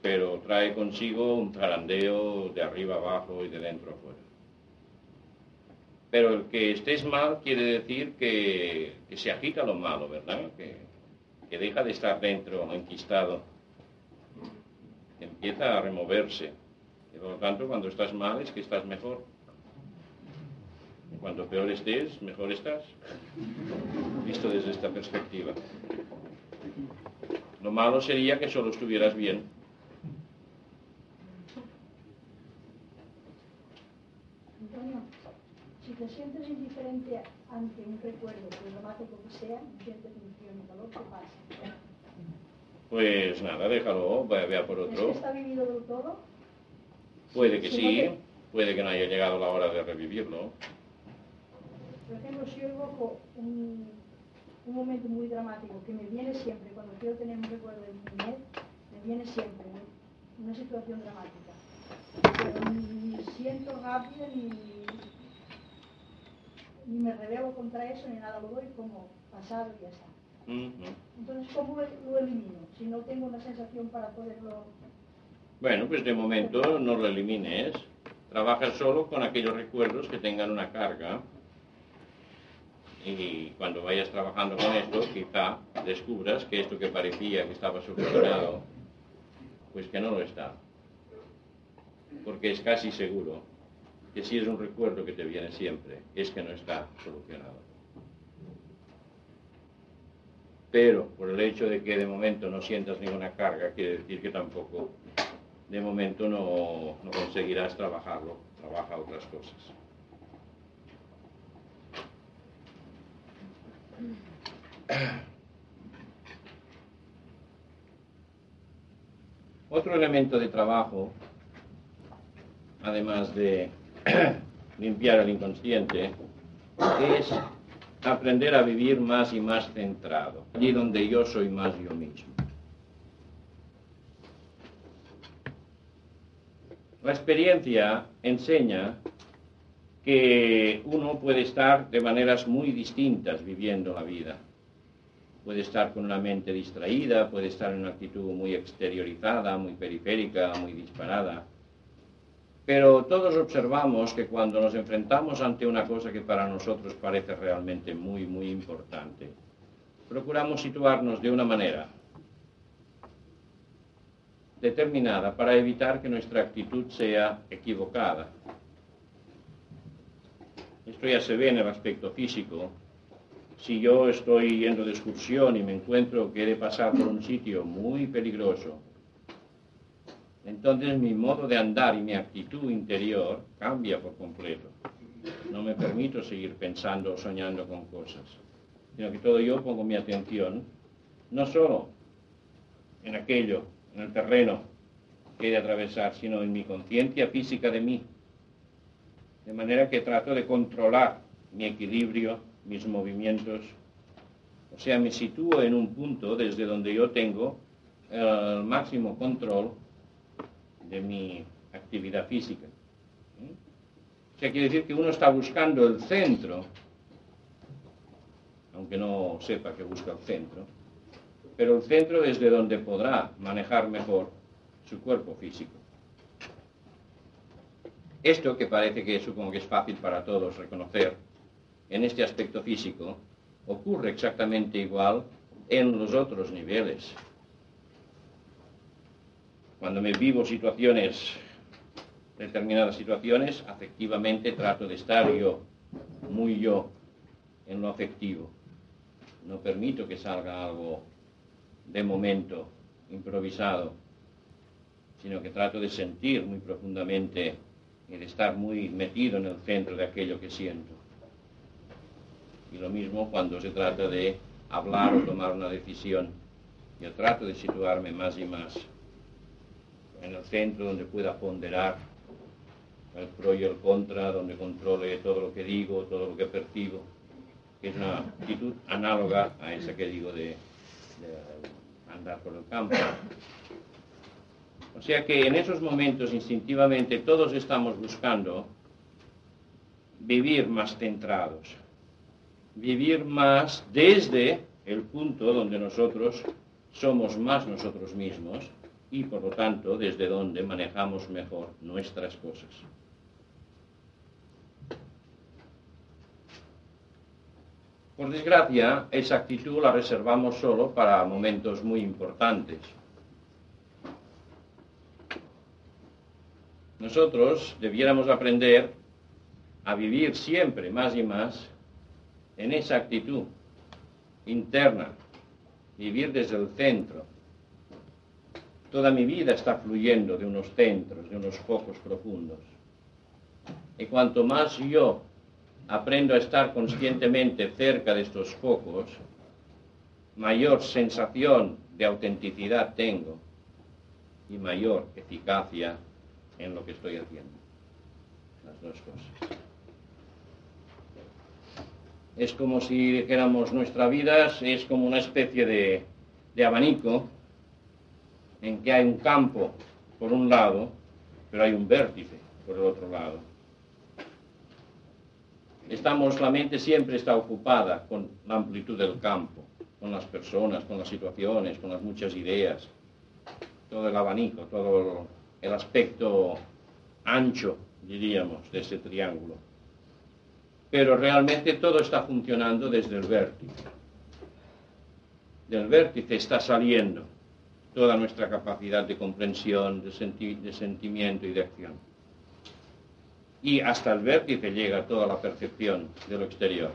pero trae consigo un zarandeo de arriba abajo y de dentro afuera. Pero el que estés mal quiere decir que, que se agita lo malo, ¿verdad? Que, que deja de estar dentro, enquistado. Empieza a removerse. Y por lo tanto, cuando estás mal es que estás mejor. Y cuanto peor estés, mejor estás. Visto desde esta perspectiva. Lo malo sería que solo estuvieras bien. hace como sea, siempre funciona, con otro pasa. Pues nada, déjalo, vea por otro. ¿Es que está vivido del todo? Puede que sí, puede que no haya llegado la hora de revivirlo. Por ejemplo, si yo evoco un, un momento muy dramático que me viene siempre, cuando quiero tener un recuerdo de mi niñez, me viene siempre ¿no? una situación dramática. Pero ni siento rápido, ni, ni me rebelo contra eso, ni nada, lo doy como pasado y ya está. Mm-hmm. Entonces, ¿cómo lo elimino? Si no tengo una sensación para poderlo... Bueno, pues de momento no lo elimines. Trabaja solo con aquellos recuerdos que tengan una carga. Y cuando vayas trabajando con esto, quizá descubras que esto que parecía que estaba solucionado, pues que no lo está. Porque es casi seguro que si es un recuerdo que te viene siempre, es que no está solucionado. Pero por el hecho de que de momento no sientas ninguna carga, quiere decir que tampoco de momento no, no conseguirás trabajarlo, trabaja otras cosas. Otro elemento de trabajo, además de limpiar el inconsciente, es aprender a vivir más y más centrado, allí donde yo soy más yo mismo. La experiencia enseña que uno puede estar de maneras muy distintas viviendo la vida. Puede estar con una mente distraída, puede estar en una actitud muy exteriorizada, muy periférica, muy disparada. Pero todos observamos que cuando nos enfrentamos ante una cosa que para nosotros parece realmente muy, muy importante, procuramos situarnos de una manera determinada para evitar que nuestra actitud sea equivocada. Esto ya se ve en el aspecto físico. Si yo estoy yendo de excursión y me encuentro que he de pasar por un sitio muy peligroso, entonces mi modo de andar y mi actitud interior cambia por completo. No me permito seguir pensando o soñando con cosas, sino que todo yo pongo mi atención no solo en aquello, en el terreno que he de atravesar, sino en mi conciencia física de mí. De manera que trato de controlar mi equilibrio, mis movimientos. O sea, me sitúo en un punto desde donde yo tengo el máximo control de mi actividad física. ¿Sí? O sea, quiere decir que uno está buscando el centro, aunque no sepa que busca el centro, pero el centro desde donde podrá manejar mejor su cuerpo físico. Esto que parece que supongo que es fácil para todos reconocer, en este aspecto físico, ocurre exactamente igual en los otros niveles. Cuando me vivo situaciones, determinadas situaciones, afectivamente trato de estar yo, muy yo, en lo afectivo. No permito que salga algo de momento, improvisado, sino que trato de sentir muy profundamente y de estar muy metido en el centro de aquello que siento. Y lo mismo cuando se trata de hablar o tomar una decisión. Yo trato de situarme más y más en el centro donde pueda ponderar el pro y el contra, donde controle todo lo que digo, todo lo que percibo, que es una actitud análoga a esa que digo de, de andar por el campo. O sea que en esos momentos instintivamente todos estamos buscando vivir más centrados, vivir más desde el punto donde nosotros somos más nosotros mismos y por lo tanto desde donde manejamos mejor nuestras cosas. Por desgracia, esa actitud la reservamos solo para momentos muy importantes. Nosotros debiéramos aprender a vivir siempre más y más en esa actitud interna, vivir desde el centro. Toda mi vida está fluyendo de unos centros, de unos focos profundos. Y cuanto más yo aprendo a estar conscientemente cerca de estos focos, mayor sensación de autenticidad tengo y mayor eficacia en lo que estoy haciendo. Las dos cosas. Es como si dijéramos, nuestra vida es como una especie de, de abanico en que hay un campo por un lado, pero hay un vértice por el otro lado. Estamos, la mente siempre está ocupada con la amplitud del campo, con las personas, con las situaciones, con las muchas ideas, todo el abanico, todo el aspecto ancho, diríamos, de ese triángulo. Pero realmente todo está funcionando desde el vértice. Del vértice está saliendo toda nuestra capacidad de comprensión, de, senti de sentimiento y de acción. Y hasta el vértice llega toda la percepción de lo exterior.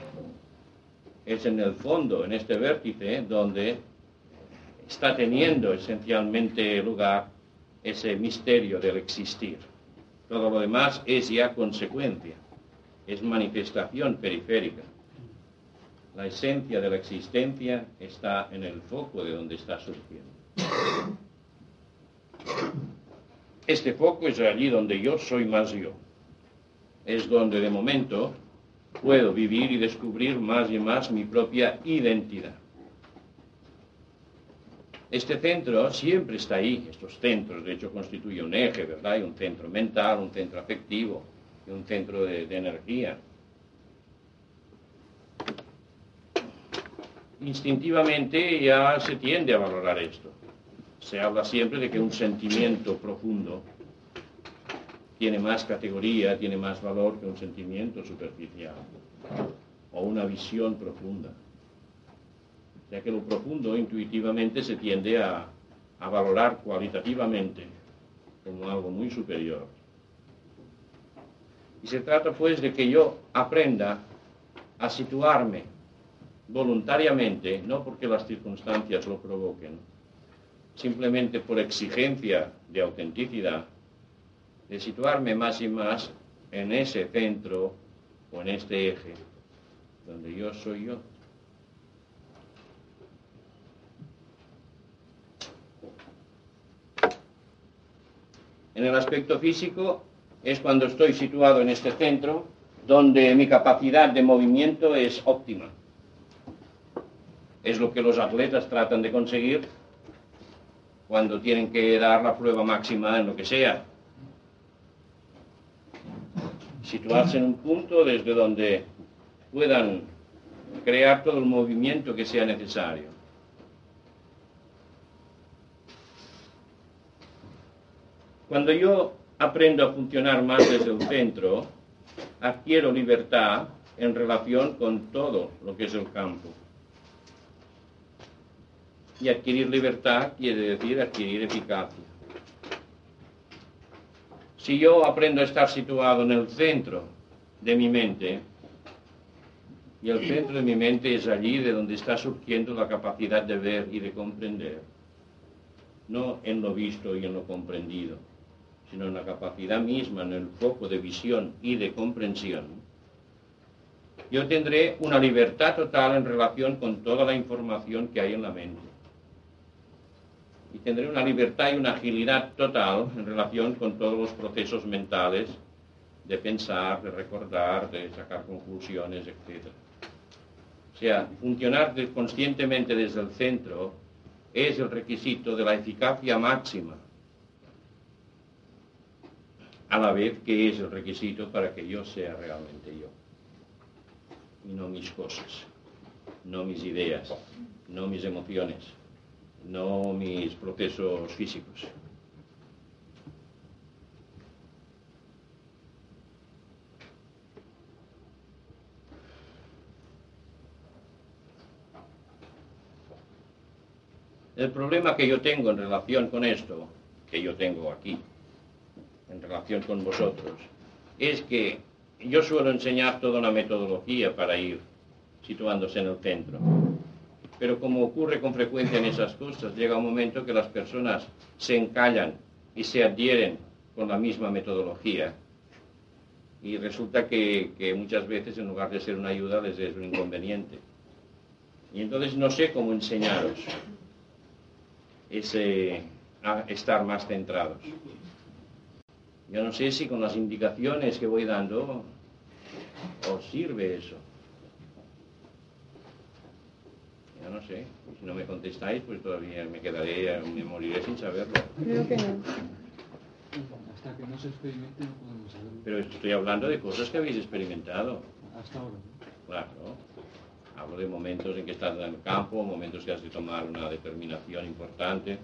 Es en el fondo, en este vértice, donde está teniendo esencialmente lugar ese misterio del existir. Todo lo demás es ya consecuencia, es manifestación periférica. La esencia de la existencia está en el foco de donde está surgiendo. Este foco es allí donde yo soy más yo. Es donde de momento puedo vivir y descubrir más y más mi propia identidad. Este centro siempre está ahí, estos centros, de hecho constituyen un eje, ¿verdad? Hay un centro mental, un centro afectivo y un centro de, de energía. Instintivamente ya se tiende a valorar esto. Se habla siempre de que un sentimiento profundo tiene más categoría, tiene más valor que un sentimiento superficial o una visión profunda. Ya que lo profundo intuitivamente se tiende a, a valorar cualitativamente como algo muy superior. Y se trata pues de que yo aprenda a situarme voluntariamente, no porque las circunstancias lo provoquen, simplemente por exigencia de autenticidad, de situarme más y más en ese centro o en este eje donde yo soy yo. En el aspecto físico es cuando estoy situado en este centro donde mi capacidad de movimiento es óptima. Es lo que los atletas tratan de conseguir cuando tienen que dar la prueba máxima en lo que sea. Situarse en un punto desde donde puedan crear todo el movimiento que sea necesario. Cuando yo aprendo a funcionar más desde el centro, adquiero libertad en relación con todo lo que es el campo. Y adquirir libertad quiere decir adquirir eficacia. Si yo aprendo a estar situado en el centro de mi mente, y el centro de mi mente es allí de donde está surgiendo la capacidad de ver y de comprender, no en lo visto y en lo comprendido, sino en la capacidad misma, en el foco de visión y de comprensión, yo tendré una libertad total en relación con toda la información que hay en la mente. Y tendré una libertad y una agilidad total en relación con todos los procesos mentales de pensar, de recordar, de sacar conclusiones, etcétera. O sea, funcionar conscientemente desde el centro es el requisito de la eficacia máxima, a la vez que es el requisito para que yo sea realmente yo. Y no mis cosas, no mis ideas, no mis emociones, no mis procesos físicos. El problema que yo tengo en relación con esto, que yo tengo aquí, en relación con vosotros, es que yo suelo enseñar toda una metodología para ir situándose en el centro. Pero como ocurre con frecuencia en esas cosas, llega un momento que las personas se encallan y se adhieren con la misma metodología y resulta que, que muchas veces en lugar de ser una ayuda les es un inconveniente. Y entonces no sé cómo enseñaros ese, a estar más centrados. Yo no sé si con las indicaciones que voy dando os sirve eso. Yo no sé, si no me contestáis pues todavía me quedaré, me moriré sin saberlo. Creo que no. Hasta que no se experimente no podemos saberlo. Pero estoy hablando de cosas que habéis experimentado. Hasta ahora, ¿no? Claro. Hablo de momentos en que estás en el campo, momentos que has de tomar una determinación importante,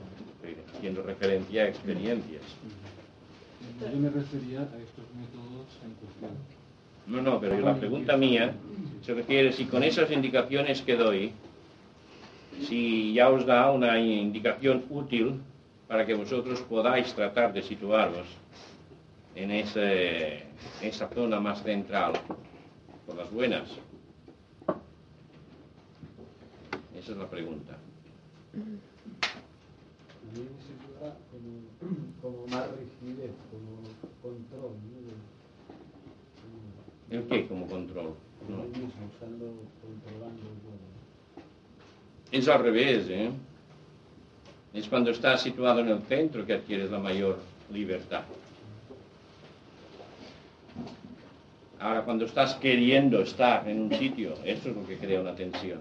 haciendo referencia a experiencias. Yo me refería a estos métodos en cuestión. No, no, pero la pregunta mía se refiere si con esas indicaciones que doy, si ya os da una indicación útil para que vosotros podáis tratar de situaros en ese, esa zona más central, por las buenas. Esa es la pregunta. A mí me sirve como, como más rigidez, como control, ¿no? ¿El qué? Como control. No. Es al revés, ¿eh? Es cuando estás situado en el centro que adquieres la mayor libertad. Ahora, cuando estás queriendo estar en un sitio, esto es lo que crea una tensión.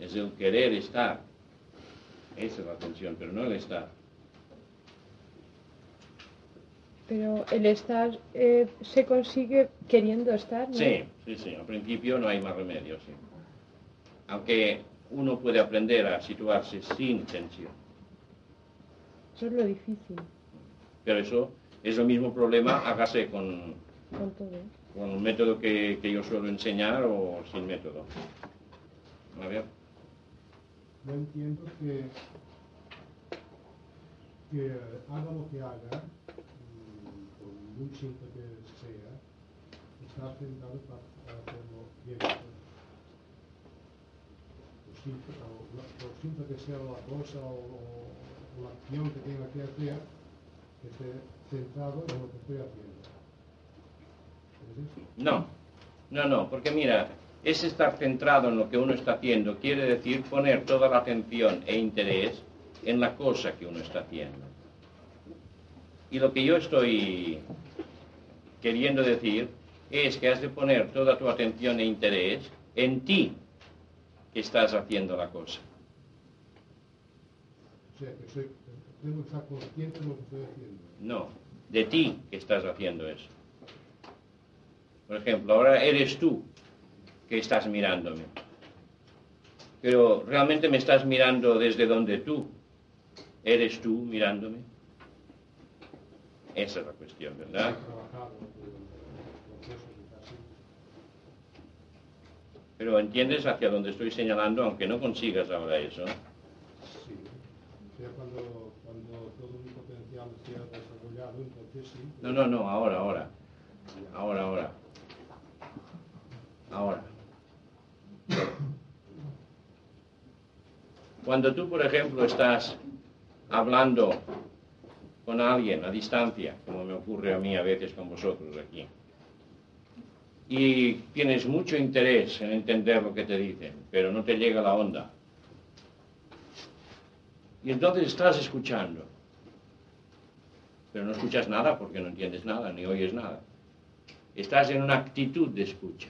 Es el querer estar. Esa es la tensión, pero no el estar. Pero el estar eh, se consigue queriendo estar, ¿no? Sí, sí, sí. Al principio no hay más remedio, sí. Aunque uno puede aprender a situarse sin tensión. Eso es lo difícil. Pero eso es el mismo problema, hágase con, con, todo. con el método que, que yo suelo enseñar o sin método. A ver. Yo entiendo que, que haga lo que haga, por muy simple que sea, está centrado para hacerlo bien. Por simple, o, por simple que sea la cosa o, o la acción que tenga que hacer, que esté centrado en lo que estoy haciendo. ¿Es eso? No, no, no, porque mira. Es estar centrado en lo que uno está haciendo, quiere decir poner toda la atención e interés en la cosa que uno está haciendo. Y lo que yo estoy queriendo decir es que has de poner toda tu atención e interés en ti, que estás haciendo la cosa. O sea, que soy, tengo que estar consciente de lo que estoy haciendo. No, de ti que estás haciendo eso. Por ejemplo, ahora eres tú que estás mirándome, pero ¿realmente me estás mirando desde donde tú eres tú mirándome? Esa es la cuestión, ¿verdad? Pero ¿entiendes hacia dónde estoy señalando, aunque no consigas ahora eso? Sí, o sea, cuando, cuando todo mi potencial sea desarrollado, entonces sí. No, no, no, ahora, ahora, ahora, ahora, ahora. Cuando tú, por ejemplo, estás hablando con alguien a distancia, como me ocurre a mí a veces con vosotros aquí, y tienes mucho interés en entender lo que te dicen, pero no te llega la onda, y entonces estás escuchando, pero no escuchas nada porque no entiendes nada, ni oyes nada. Estás en una actitud de escucha.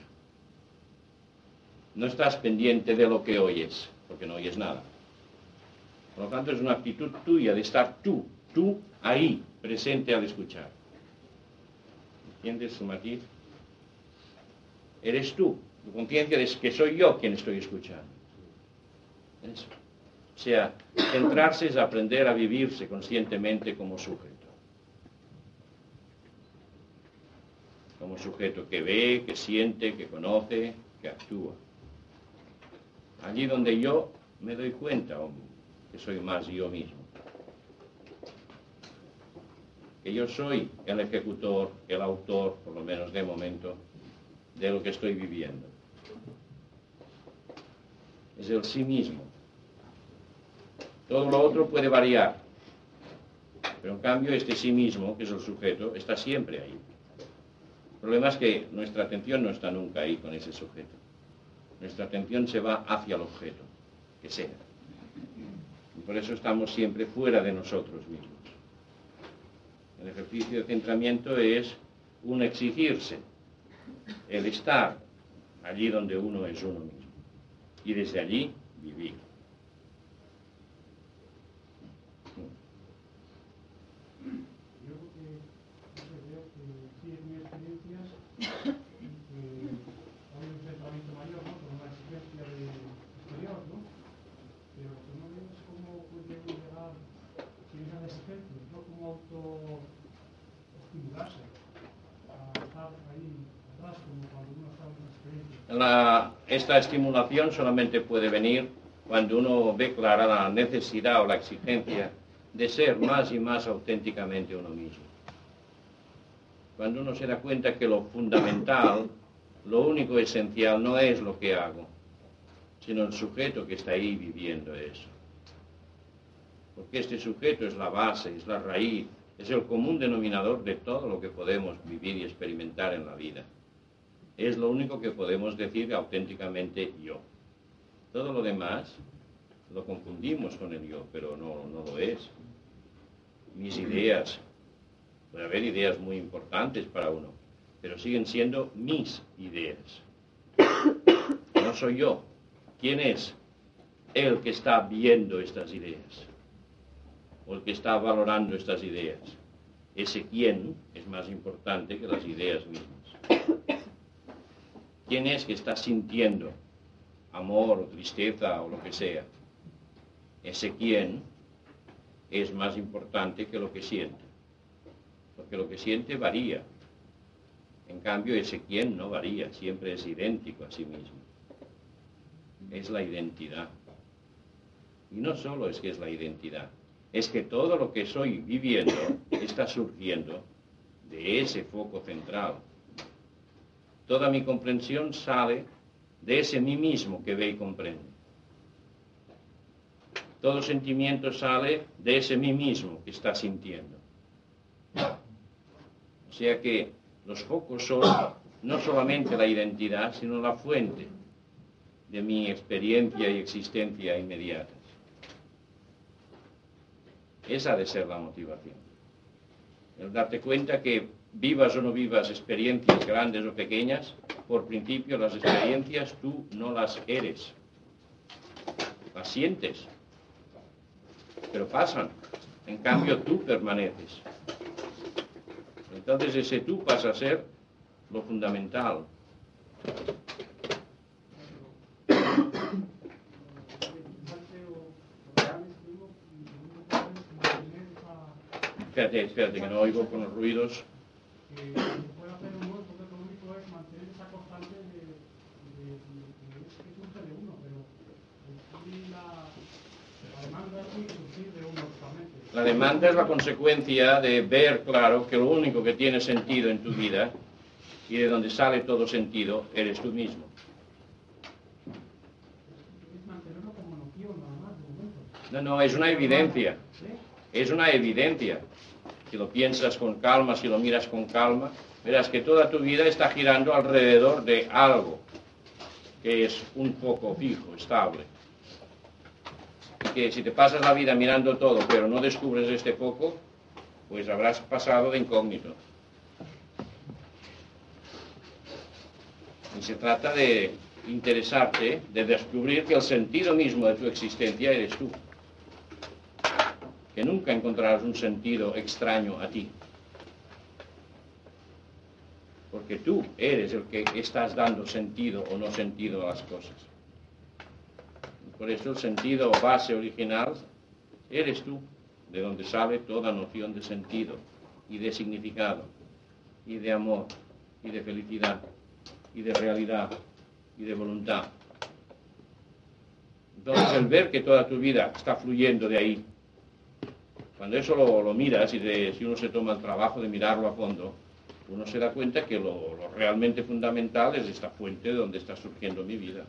No estás pendiente de lo que oyes, porque no oyes nada. Por lo tanto, es una actitud tuya de estar tú, tú ahí, presente al escuchar. ¿Entiendes su matiz? Eres tú, tu conciencia es que soy yo quien estoy escuchando. Eso. O sea, centrarse es aprender a vivirse conscientemente como sujeto. Como sujeto que ve, que siente, que conoce, que actúa. Allí donde yo me doy cuenta, hombre, que soy más yo mismo. Que yo soy el ejecutor, el autor, por lo menos de momento, de lo que estoy viviendo. Es el sí mismo. Todo lo otro puede variar, pero en cambio este sí mismo, que es el sujeto, está siempre ahí. El problema es que nuestra atención no está nunca ahí con ese sujeto. Nuestra atención se va hacia el objeto, que sea. Y por eso estamos siempre fuera de nosotros mismos. El ejercicio de centramiento es un exigirse, el estar allí donde uno es uno mismo. Y desde allí vivir. La, esta estimulación solamente puede venir cuando uno ve clara la necesidad o la exigencia de ser más y más auténticamente uno mismo. Cuando uno se da cuenta que lo fundamental, lo único esencial no es lo que hago, sino el sujeto que está ahí viviendo eso. Porque este sujeto es la base, es la raíz, es el común denominador de todo lo que podemos vivir y experimentar en la vida. Es lo único que podemos decir auténticamente yo. Todo lo demás lo confundimos con el yo, pero no, no lo es. Mis ideas, puede haber ideas muy importantes para uno, pero siguen siendo mis ideas. No soy yo. ¿Quién es el que está viendo estas ideas? O el que está valorando estas ideas. Ese quién es más importante que las ideas mismas. ¿Quién es que está sintiendo amor o tristeza o lo que sea? Ese quién es más importante que lo que siente. Porque lo que siente varía. En cambio, ese quién no varía, siempre es idéntico a sí mismo. Es la identidad. Y no solo es que es la identidad, es que todo lo que soy viviendo está surgiendo de ese foco central. Toda mi comprensión sale de ese mí mismo que ve y comprende. Todo sentimiento sale de ese mí mismo que está sintiendo. O sea que los focos son no solamente la identidad, sino la fuente de mi experiencia y existencia inmediatas. Esa ha de ser la motivación. El darte cuenta que vivas o no vivas experiencias grandes o pequeñas, por principio las experiencias tú no las eres. Las sientes, pero pasan. En cambio tú permaneces. Entonces ese tú pasa a ser lo fundamental. Espérate, espérate, que no oigo con los ruidos. Que puede hacer un buen foco económico es mantener esa constante de, de, de, de que surge de uno, pero la, la demanda sí surge de uno justamente. La demanda es la consecuencia de ver claro que lo único que tiene sentido en tu vida y de donde sale todo sentido eres tú mismo. Es mantenerlo como noción, nada más, de momento. No, no, es una evidencia. Es una evidencia. Si lo piensas con calma, si lo miras con calma, verás que toda tu vida está girando alrededor de algo que es un foco fijo, estable. Y que si te pasas la vida mirando todo, pero no descubres este foco, pues habrás pasado de incógnito. Y se trata de interesarte, de descubrir que el sentido mismo de tu existencia eres tú. Que nunca encontrarás un sentido extraño a ti. Porque tú eres el que estás dando sentido o no sentido a las cosas. Por eso el sentido o base original eres tú, de donde sale toda noción de sentido y de significado, y de amor, y de felicidad, y de realidad, y de voluntad. Entonces el ver que toda tu vida está fluyendo de ahí, cuando eso lo, lo miras y de, si uno se toma el trabajo de mirarlo a fondo, uno se da cuenta que lo, lo realmente fundamental es esta fuente de donde está surgiendo mi vida.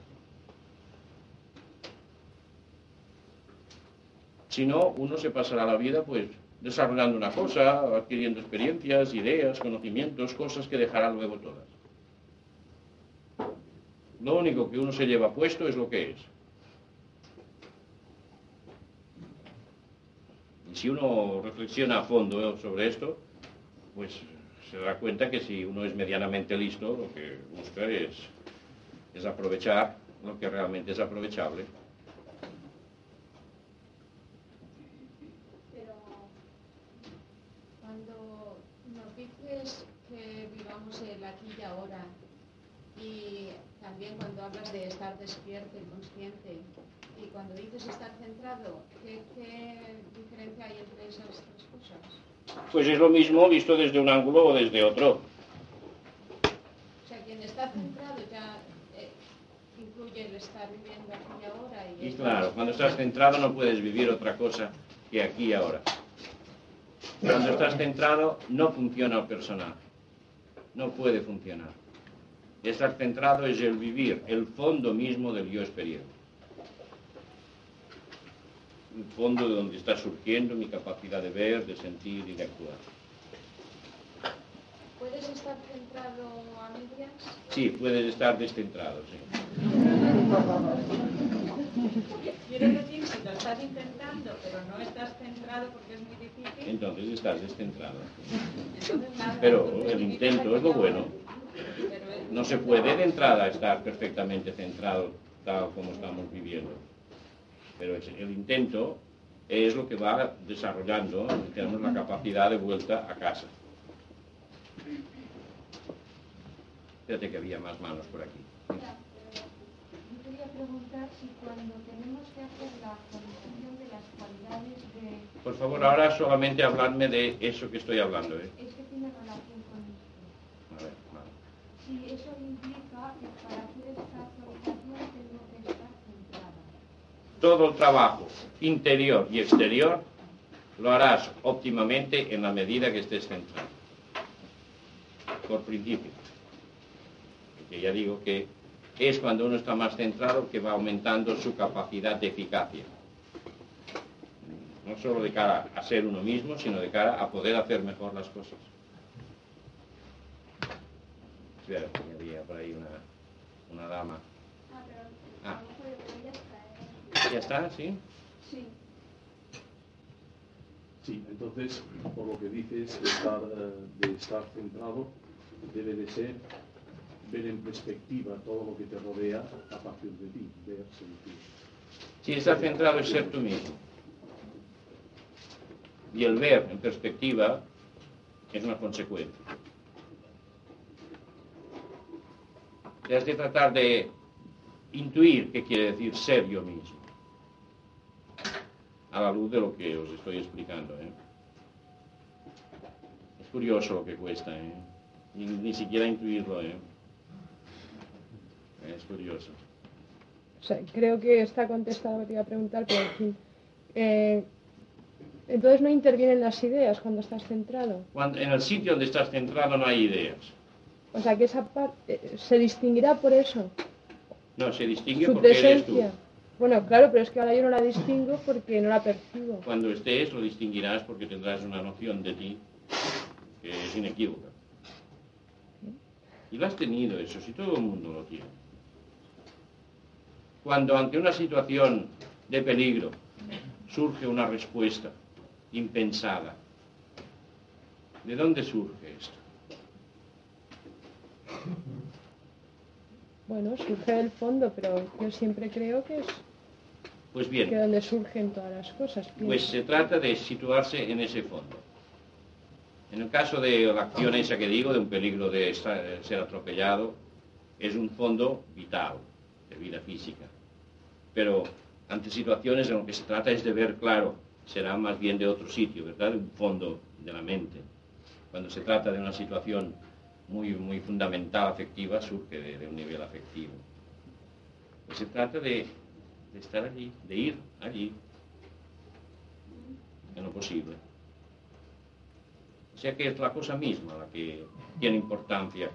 Si no, uno se pasará la vida pues desarrollando una cosa, adquiriendo experiencias, ideas, conocimientos, cosas que dejará luego todas. Lo único que uno se lleva puesto es lo que es. Y si uno reflexiona a fondo sobre esto, pues se dará cuenta que si uno es medianamente listo, lo que busca es, es aprovechar lo que realmente es aprovechable. Pero cuando nos dices que vivamos el aquí y ahora, y también cuando hablas de estar despierto y consciente, y cuando dices estar centrado, ¿qué, qué diferencia hay entre esas tres cosas? Pues es lo mismo visto desde un ángulo o desde otro. O sea, quien está centrado ya eh, incluye el estar viviendo aquí y ahora. Y, y claro, cuando estás centrado no puedes vivir otra cosa que aquí y ahora. Cuando estás centrado no funciona el personaje, no puede funcionar. Estar centrado es el vivir, el fondo mismo del yo experiencia. Un fondo de donde está surgiendo mi capacidad de ver, de sentir y de actuar. ¿Puedes estar centrado a medias? Sí, puedes estar descentrado, sí. Quiero decir, si lo estás intentando, pero no estás centrado porque es muy difícil... Entonces estás descentrado. Entonces, nada, pero el intento es lo bueno. No se puede de entrada estar perfectamente centrado tal como estamos viviendo. Pero el intento es lo que va desarrollando, tenemos la capacidad de vuelta a casa. Fíjate que había más manos por aquí. Yo quería preguntar si cuando tenemos que hacer la condición de las cualidades de... Por favor, ahora solamente hablarme de eso que estoy hablando, ¿eh? Es que tiene relación con esto. A ver, vale. Si eso implica que para hacer esta cualidad tengo que estar centrada. Todo el trabajo interior y exterior lo harás óptimamente en la medida que estés centrado. Por principio. Porque ya digo que es cuando uno está más centrado que va aumentando su capacidad de eficacia. No solo de cara a ser uno mismo, sino de cara a poder hacer mejor las cosas. Claro, había por ahí una, una dama. Ah. ¿Ya está? ¿Sí? Sí. Sí, entonces, por lo que dices, estar, de estar centrado debe de ser ver en perspectiva todo lo que te rodea a partir de ti, ver, sentir. Sí, estar centrado es ser tú mismo. Y el ver en perspectiva es una consecuencia. Te has de tratar de intuir qué quiere decir ser yo mismo, a la luz de lo que os estoy explicando, ¿eh? Es curioso lo que cuesta, ¿eh? Ni, ni siquiera intuirlo, ¿eh? Es curioso. O sea, creo que está contestada lo que iba a preguntar, pero en fin. Eh, entonces no intervienen las ideas cuando estás centrado. Cuando, en el sitio donde estás centrado no hay ideas. O sea, que esa parte eh, se distinguirá por eso. No, se distingue porque eres tú. Bueno, claro, pero es que ahora yo no la distingo porque no la percibo. Cuando estés lo distinguirás porque tendrás una noción de ti que es inequívoca. Y lo has tenido eso, si todo el mundo lo tiene. Cuando ante una situación de peligro surge una respuesta impensada, ¿de dónde surge esto? Bueno, surge del fondo, pero yo siempre creo que es pues bien, que donde surgen todas las cosas. Pienso. Pues se trata de situarse en ese fondo. En el caso de la acción esa que digo, de un peligro de estar, de ser atropellado, es un fondo vital, de vida física. Pero ante situaciones en las que se trata es de ver claro, será más bien de otro sitio, ¿verdad? De un fondo de la mente. Cuando se trata de una situación muy, muy fundamental, afectiva, surge de, de un nivel afectivo. Pues se trata de, de estar allí, de ir allí, en lo posible. O sea que es la cosa misma la que tiene importancia.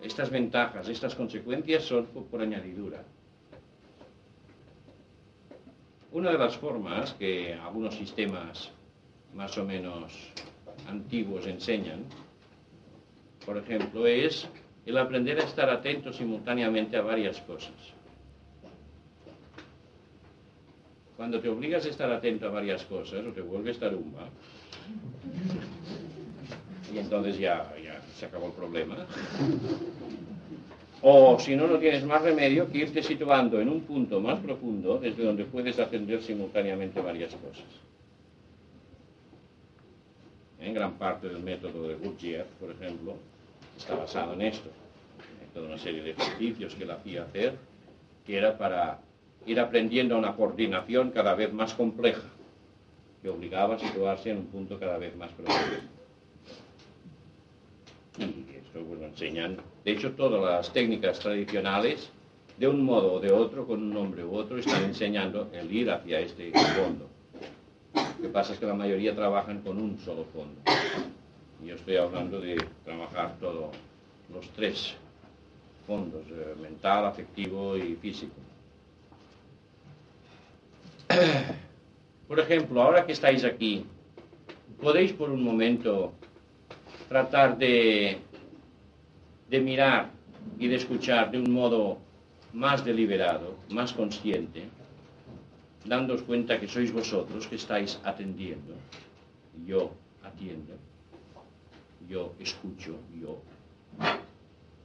Estas ventajas, estas consecuencias son por, por añadidura. Una de las formas que algunos sistemas más o menos antiguos enseñan, por ejemplo, es el aprender a estar atento simultáneamente a varias cosas. Cuando te obligas a estar atento a varias cosas, o te vuelves tarumba, y entonces ya, ya se acabó el problema. O si no, no tienes más remedio que irte situando en un punto más profundo desde donde puedes atender simultáneamente varias cosas. En gran parte del método de Gurdjieff, por ejemplo, está basado en esto. Hay toda una serie de ejercicios que él hacía hacer, que era para ir aprendiendo una coordinación cada vez más compleja, que obligaba a situarse en un punto cada vez más profundo. Y esto pues lo enseñan, de hecho todas las técnicas tradicionales, de un modo o de otro, con un nombre u otro, están enseñando el ir hacia este fondo. Lo que pasa es que la mayoría trabajan con un solo fondo. Yo estoy hablando de trabajar todos los tres fondos, eh, mental, afectivo y físico. Por ejemplo, ahora que estáis aquí, ¿podéis por un momento tratar de, de mirar y de escuchar de un modo más deliberado, más consciente, dándoos cuenta que sois vosotros que estáis atendiendo? Yo atiendo, yo escucho, yo.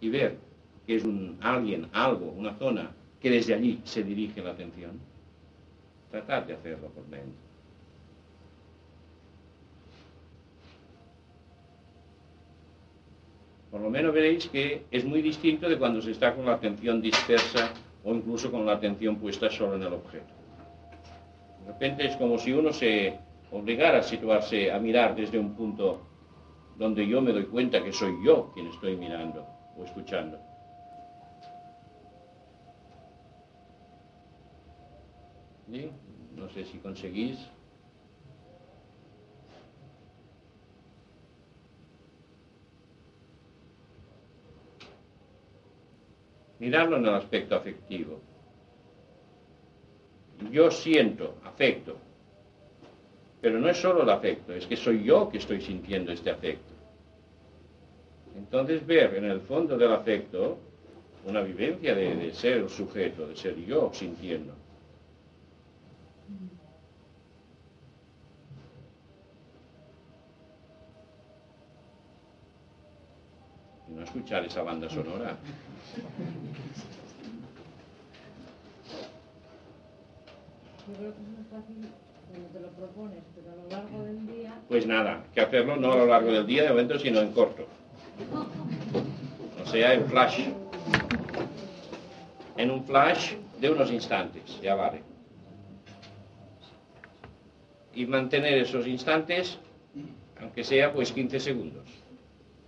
Y ver que es un alguien, algo, una zona que desde allí se dirige la atención. Tratar de hacerlo por dentro. Por lo menos veréis que es muy distinto de cuando se está con la atención dispersa o incluso con la atención puesta solo en el objeto. De repente es como si uno se obligara a situarse a mirar desde un punto donde yo me doy cuenta que soy yo quien estoy mirando o escuchando. ¿Sí? No sé si conseguís. Mirarlo en el aspecto afectivo. Yo siento afecto, pero no es solo el afecto, es que soy yo que estoy sintiendo este afecto. Entonces ver en el fondo del afecto una vivencia de, de ser el sujeto, de ser yo sintiendo. Y no escuchar esa banda sonora. Yo creo que es más fácil cuando te lo propones, pero a lo largo del día... Pues nada, que hacerlo no a lo largo del día de momento, sino en corto. O sea, en flash. En un flash de unos instantes, ya vale. Y mantener esos instantes, aunque sea pues quince segundos.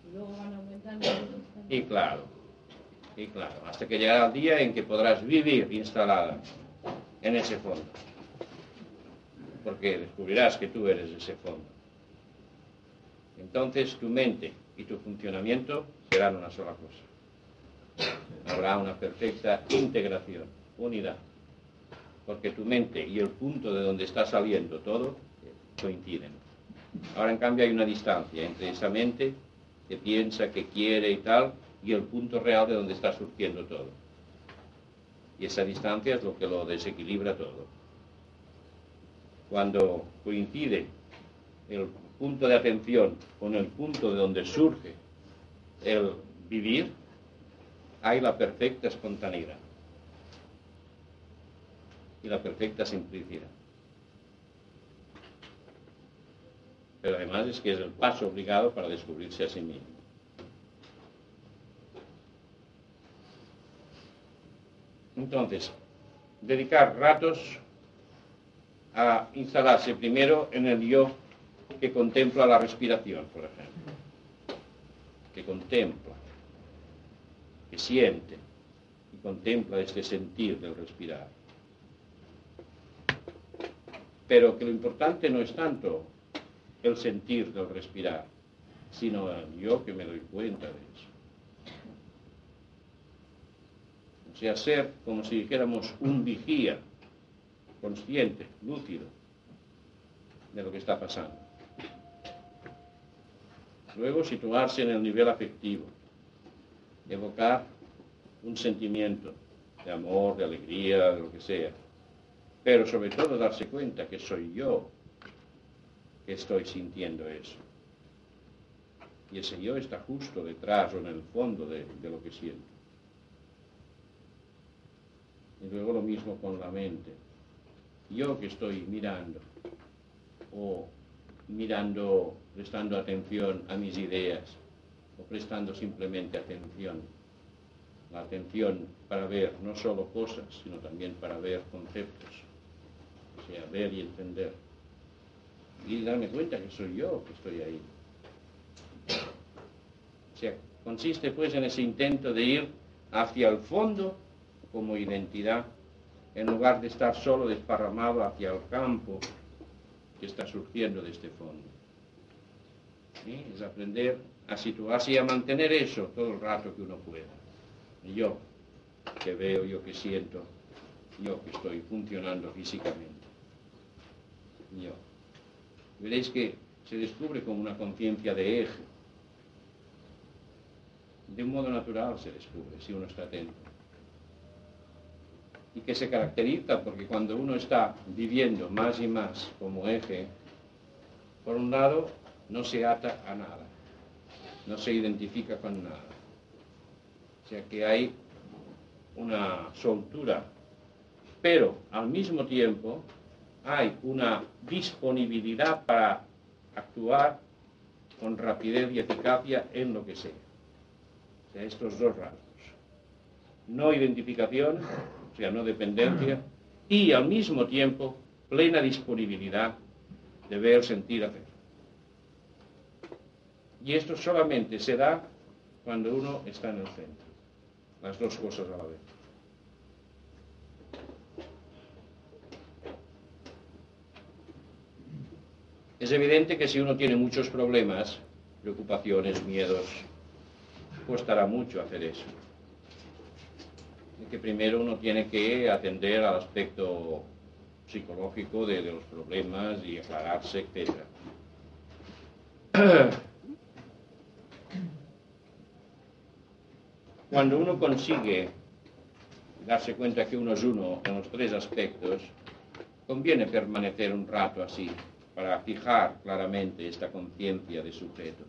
Y luego van aumentando los instantes. Y claro, y claro, hasta que llegará el día en que podrás vivir instalada en ese fondo. Porque descubrirás que tú eres ese fondo. Entonces tu mente y tu funcionamiento serán una sola cosa. Habrá una perfecta integración, unidad. Porque tu mente y el punto de donde está saliendo todo coinciden. Ahora en cambio hay una distancia entre esa mente que piensa, que quiere y tal, y el punto real de donde está surgiendo todo. Y esa distancia es lo que lo desequilibra todo. Cuando coincide el punto de atención con el punto de donde surge el vivir, hay la perfecta espontaneidad y la perfecta simplicidad. Pero además es que es el paso obligado para descubrirse a sí mismo. Entonces, dedicar ratos a instalarse primero en el yo que contempla la respiración, por ejemplo. Que contempla, que siente y contempla este sentir del respirar. Pero que lo importante no es tanto el sentir del respirar, sino el yo que me doy cuenta de eso. O sea, ser, como si dijéramos, un vigía consciente, lúcido, de lo que está pasando. luego situarse en el nivel afectivo, evocar un sentimiento de amor, de alegría, de lo que sea, pero sobre todo darse cuenta que soy yo que estoy sintiendo eso. Y ese yo está justo detrás o en el fondo de, de lo que siento. Y luego lo mismo con la mente. Yo que estoy mirando, o mirando, prestando atención a mis ideas, o prestando simplemente atención. La atención para ver no solo cosas, sino también para ver conceptos. O sea, ver y entender. Y darme cuenta que soy yo que estoy ahí. O sea, consiste pues en ese intento de ir hacia el fondo como identidad, en lugar de estar solo desparramado hacia el campo que está surgiendo de este fondo. ¿Sí? Es aprender a situarse y a mantener eso todo el rato que uno pueda. Yo que veo, yo que siento, yo que estoy funcionando físicamente. Yo. Veréis que se descubre como una conciencia de eje. De un modo natural se descubre, si uno está atento. Y que se caracteriza porque cuando uno está viviendo más y más como eje, por un lado no se ata a nada, no se identifica con nada. O sea que hay una soltura, pero al mismo tiempo hay una disponibilidad para actuar con rapidez y eficacia en lo que sea. O sea, estos dos rasgos. No identificación, o sea, no dependencia, y al mismo tiempo plena disponibilidad de ver, sentir, hacer. Y esto solamente se da cuando uno está en el centro. Las dos cosas a la vez. Es evidente que si uno tiene muchos problemas, preocupaciones, miedos, costará mucho hacer eso. Que primero uno tiene que atender al aspecto psicológico de, de los problemas y aclararse, etcétera. Cuando uno consigue darse cuenta que uno es uno en los tres aspectos, conviene permanecer un rato así, para fijar claramente esta conciencia de sujeto.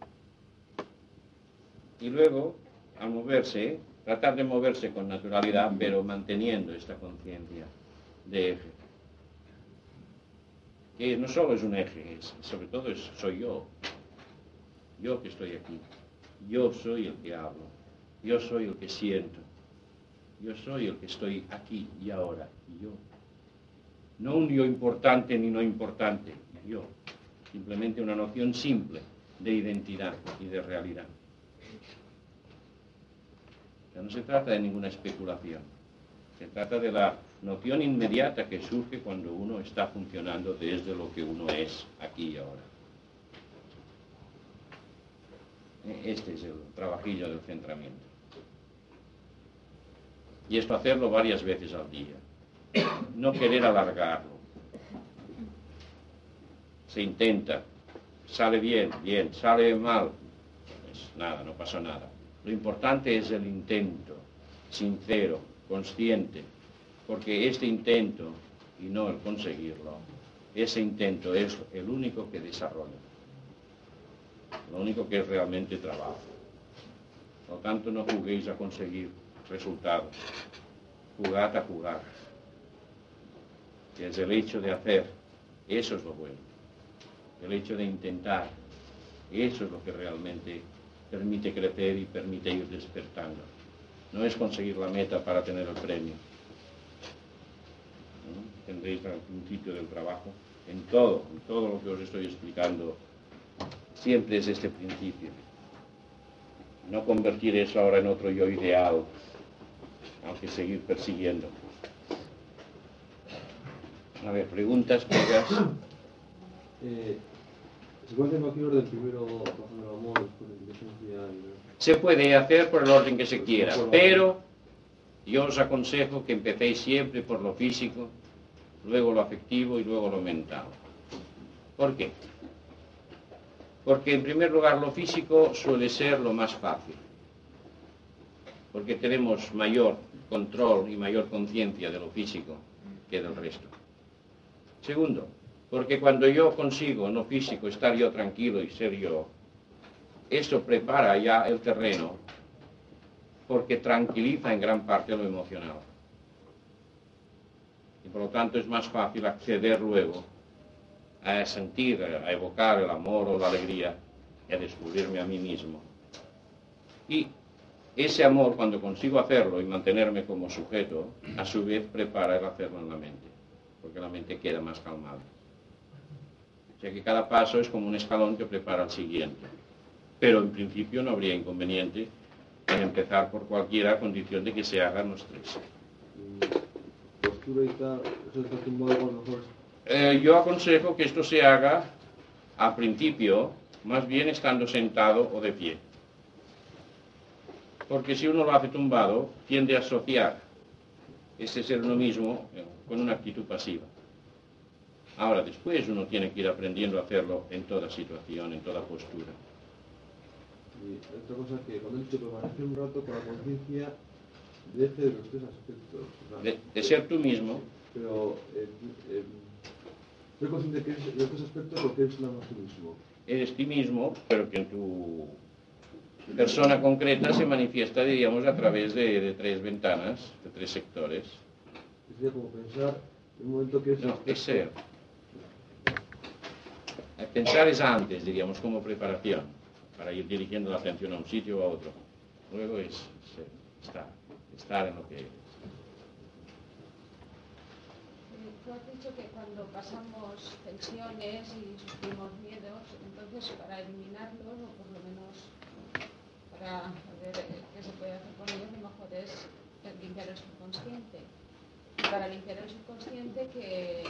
Y luego, al moverse, tratar de moverse con naturalidad, pero manteniendo esta conciencia de eje. Que no solo es un eje, es, sobre todo es, soy yo. Yo que estoy aquí. Yo soy el que hablo. Yo soy el que siento. Yo soy el que estoy aquí y ahora. Yo. No un yo importante ni no importante. Yo. Simplemente una noción simple de identidad y de realidad. No se trata de ninguna especulación, se trata de la noción inmediata que surge cuando uno está funcionando desde lo que uno es aquí y ahora. Este es el trabajillo del centramiento. Y esto hacerlo varias veces al día, no querer alargarlo. Se intenta, sale bien, bien, sale mal, pues nada, no pasó nada. Lo importante es el intento, sincero, consciente, porque este intento, y no el conseguirlo, ese intento es el único que desarrolla, lo único que es realmente trabajo. Por lo tanto, no juguéis a conseguir resultados, jugad a jugar. Es el hecho de hacer, eso es lo bueno, el hecho de intentar, eso es lo que realmente permite crecer y permite ir despertando. No es conseguir la meta para tener el premio. ¿No? Tendréis al principio del trabajo, en todo, en todo lo que os estoy explicando, siempre es este principio. No convertir eso ahora en otro yo ideal, aunque seguir persiguiendo. A ver, preguntas, pegas. Eh... ¿Se puede hacer cualquier orden, primero bajando el amor, después la indecencia? Se puede hacer por el orden que se quiera, pero yo os aconsejo que empecéis siempre por lo físico, luego lo afectivo y luego lo mental. ¿Por qué? porque en primer lugar lo físico suele ser lo más fácil, porque tenemos mayor control y mayor conciencia de lo físico que del resto. Segundo, porque cuando yo consigo en lo físico estar yo tranquilo y ser yo, eso prepara ya el terreno, porque tranquiliza en gran parte lo emocional. Y por lo tanto es más fácil acceder luego a sentir, a evocar el amor o la alegría, y a descubrirme a mí mismo. Y ese amor, cuando consigo hacerlo y mantenerme como sujeto, a su vez prepara el hacerlo en la mente, porque la mente queda más calmada. O sea que cada paso es como un escalón que prepara al siguiente. Pero en principio no habría inconveniente en empezar por cualquiera, a condición de que se hagan los tres. Eh, yo aconsejo que esto se haga a principio, más bien estando sentado o de pie. Porque si uno lo hace tumbado, tiende a asociar ese ser uno mismo con una actitud pasiva. Ahora, después uno tiene que ir aprendiendo a hacerlo en toda situación, en toda postura. Y otra cosa que cuando he dicho permanecer un rato con la conciencia de este de los tres aspectos. O sea, de, de ser tú mismo. Pero eh, eh, soy consciente de que es de estos aspectos lo que es nada más tú mismo. Eres ti mismo, pero que en tu persona concreta se manifiesta, diríamos, a través de, de tres ventanas, de tres sectores. Es como pensar en un momento que es... No, es ser. Pensar es antes, diríamos, como preparación, para ir dirigiendo la atención a un sitio o a otro. Luego es ser, estar, estar en lo que eres. Tú has dicho que cuando pasamos tensiones y sufrimos miedos, entonces para eliminarlos, o por lo menos para ver qué se puede hacer con ellos, lo mejor es limpiar el subconsciente. Para limpiar el subconsciente, que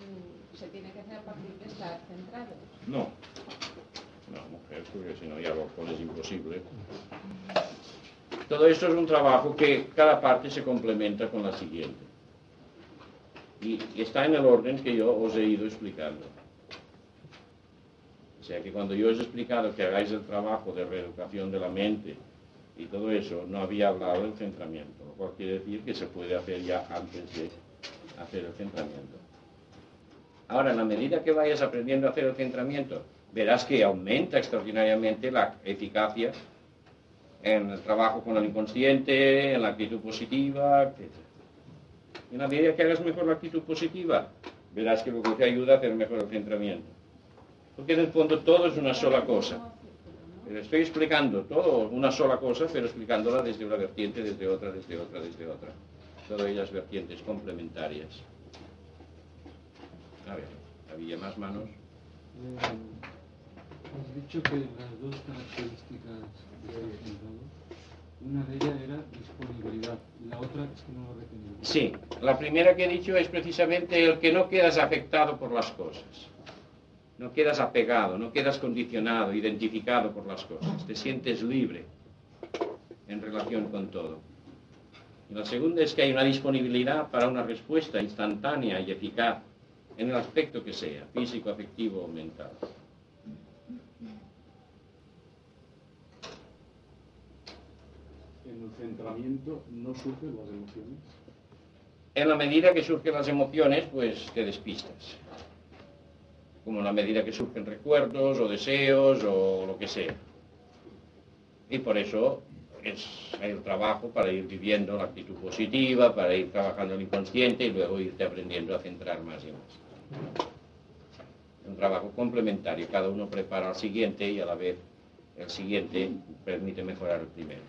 mm, se tiene que hacer a partir de estar centrado. No, no, mujer, porque si no ya lo pones imposible. Todo esto es un trabajo que cada parte se complementa con la siguiente. Y está en el orden que yo os he ido explicando. O sea que cuando yo os he explicado que hagáis el trabajo de reeducación de la mente y todo eso, no había hablado del centramiento, lo cual quiere decir que se puede hacer ya antes de hacer el centramiento. Ahora, en la medida que vayas aprendiendo a hacer el centramiento, verás que aumenta extraordinariamente la eficacia en el trabajo con el inconsciente, en la actitud positiva, etcétera. En la medida que hagas mejor la actitud positiva, verás que lo que te ayuda a hacer mejor el centramiento. Porque en el fondo todo es una sola cosa. Pero estoy explicando todo, una sola cosa, pero explicándola desde una vertiente, desde otra, desde otra, desde otra. Todas ellas vertientes complementarias. A ver, ¿había más manos? Eh, has dicho que las dos características de estar sentado, una de ellas era disponibilidad, la otra es que no lo retenía. Sí, la primera que he dicho es precisamente el que no quedas afectado por las cosas. No quedas apegado, no quedas condicionado, identificado por las cosas. Te sientes libre en relación con todo. Y la segunda es que hay una disponibilidad para una respuesta instantánea y eficaz en el aspecto que sea, físico, afectivo o mental. ¿En el centramiento no surgen las emociones? En la medida que surgen las emociones, pues te despistas. Como en la medida que surgen recuerdos o deseos o lo que sea. Y por eso es el trabajo para ir viviendo la actitud positiva, para ir trabajando el inconsciente y luego irte aprendiendo a centrar más y más. Un trabajo complementario, cada uno prepara al siguiente y a la vez el siguiente permite mejorar el primero.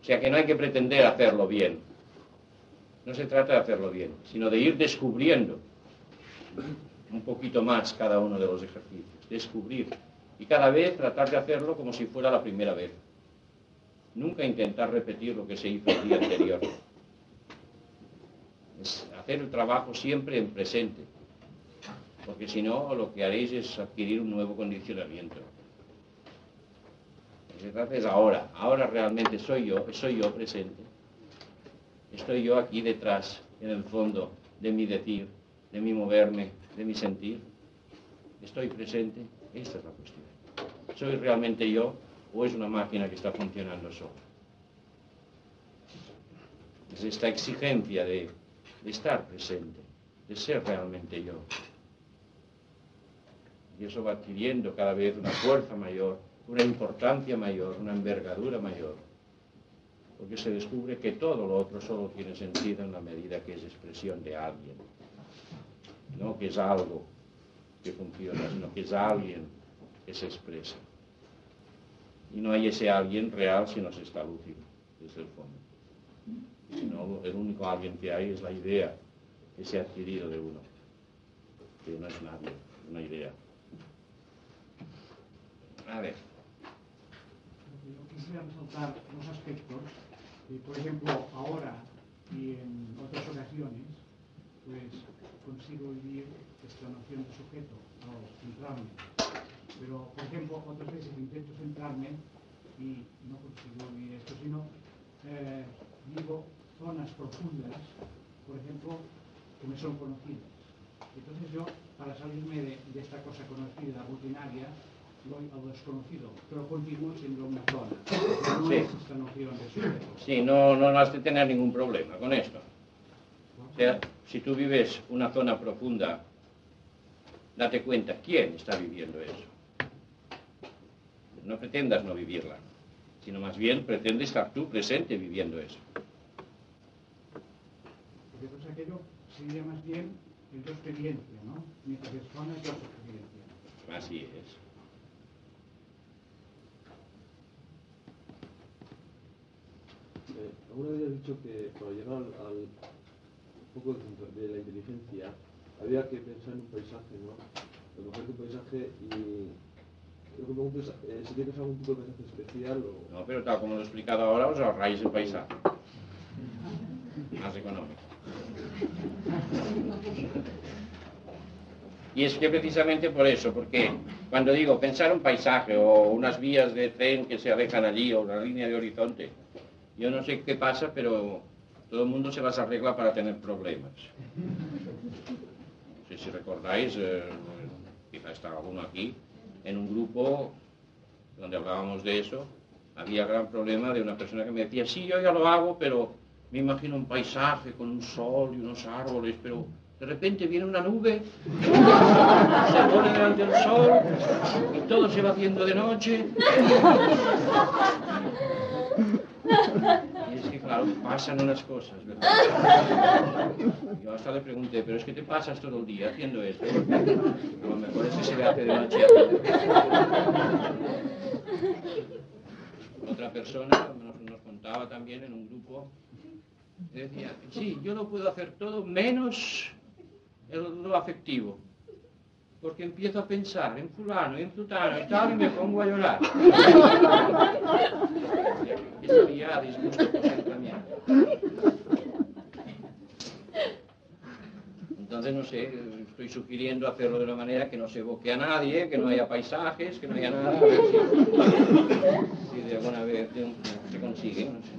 O sea que no hay que pretender hacerlo bien. No se trata de hacerlo bien, sino de ir descubriendo un poquito más cada uno de los ejercicios. Descubrir. Y cada vez tratar de hacerlo como si fuera la primera vez. Nunca intentar repetir lo que se hizo el día anterior. Es hacer el trabajo siempre en presente. Porque si no, lo que haréis es adquirir un nuevo condicionamiento. Lo que se trata es ahora. Ahora realmente soy yo, soy yo presente. Estoy yo aquí detrás, en el fondo, de mi decir, de mi moverme, de mi sentir. estoy presente, esa es la cuestión. ¿Soy realmente yo o es una máquina que está funcionando sola? Es esta exigencia de, de estar presente, de ser realmente yo. Y eso va adquiriendo cada vez una fuerza mayor, una importancia mayor, una envergadura mayor. Porque se descubre que todo lo otro solo tiene sentido en la medida que es expresión de alguien. No que es algo que funciona, sino que es alguien que se expresa. Y no hay ese alguien real si no se está lúcido, desde el fondo. Sino el único alguien que hay es la idea que se ha adquirido de uno, que no es nadie, una idea. A ver. Yo quisiera resaltar dos aspectos. Eh, por ejemplo, ahora y en otras ocasiones, pues consigo vivir esta noción de sujeto, no centrarme. Pero, por ejemplo, otras veces intento centrarme y no consigo vivir esto, sino eh, vivo zonas profundas, por ejemplo, que me son conocidas. Entonces yo, para salirme de, de esta cosa conocida, rutinaria, voy a lo desconocido, pero continúo siendo una zona. No sí. Es esta noción de sujeto. Sí, no, no has de tener ningún problema con esto. O sea, si tú vives una zona profunda, date cuenta quién está viviendo eso. No pretendas no vivirla, sino más bien pretende estar tú presente viviendo eso. Porque pues aquello sería más bien en tu experiencia, ¿no? Mi persona es tu experiencia. Así es. Eh, alguna vez has dicho que para llegar al, al poco de la inteligencia había que pensar en un paisaje, ¿no? A lo mejor un paisaje y... Creo que me pregunto, eh, si tienes algún tipo de paisaje especial o... No, pero tal como lo he explicado ahora, os ahorráis el paisaje. Más económico. Y es que precisamente por eso, porque cuando digo pensar un paisaje o unas vías de tren que se alejan allí o una línea de horizonte, yo no sé qué pasa, pero todo el mundo se las arregla para tener problemas. No sé si recordáis, eh, quizá estaba uno aquí, en un grupo donde hablábamos de eso, había gran problema de una persona que me decía, sí, yo ya lo hago, pero me imagino un paisaje con un sol y unos árboles, pero de repente viene una nube, se pone delante del sol y todo se va haciendo de noche. Y es que claro, pasan unas cosas, ¿verdad? Yo hasta le pregunté, pero es que te pasas todo el día haciendo esto. A lo mejor es que se le hace de noche. Otra persona nos, nos contaba también en un grupo, decía, sí, yo lo puedo hacer todo menos el, lo afectivo. Porque empiezo a pensar en fulano, en plutano y tal, y me pongo a llorar. Y sabía disgusto por ser cambiado. Entonces, no sé, estoy sugiriendo hacerlo de una manera que no se evoque a nadie, que no haya paisajes, que no haya nada. A ver si, si de alguna vez de un, se consigue, no sé.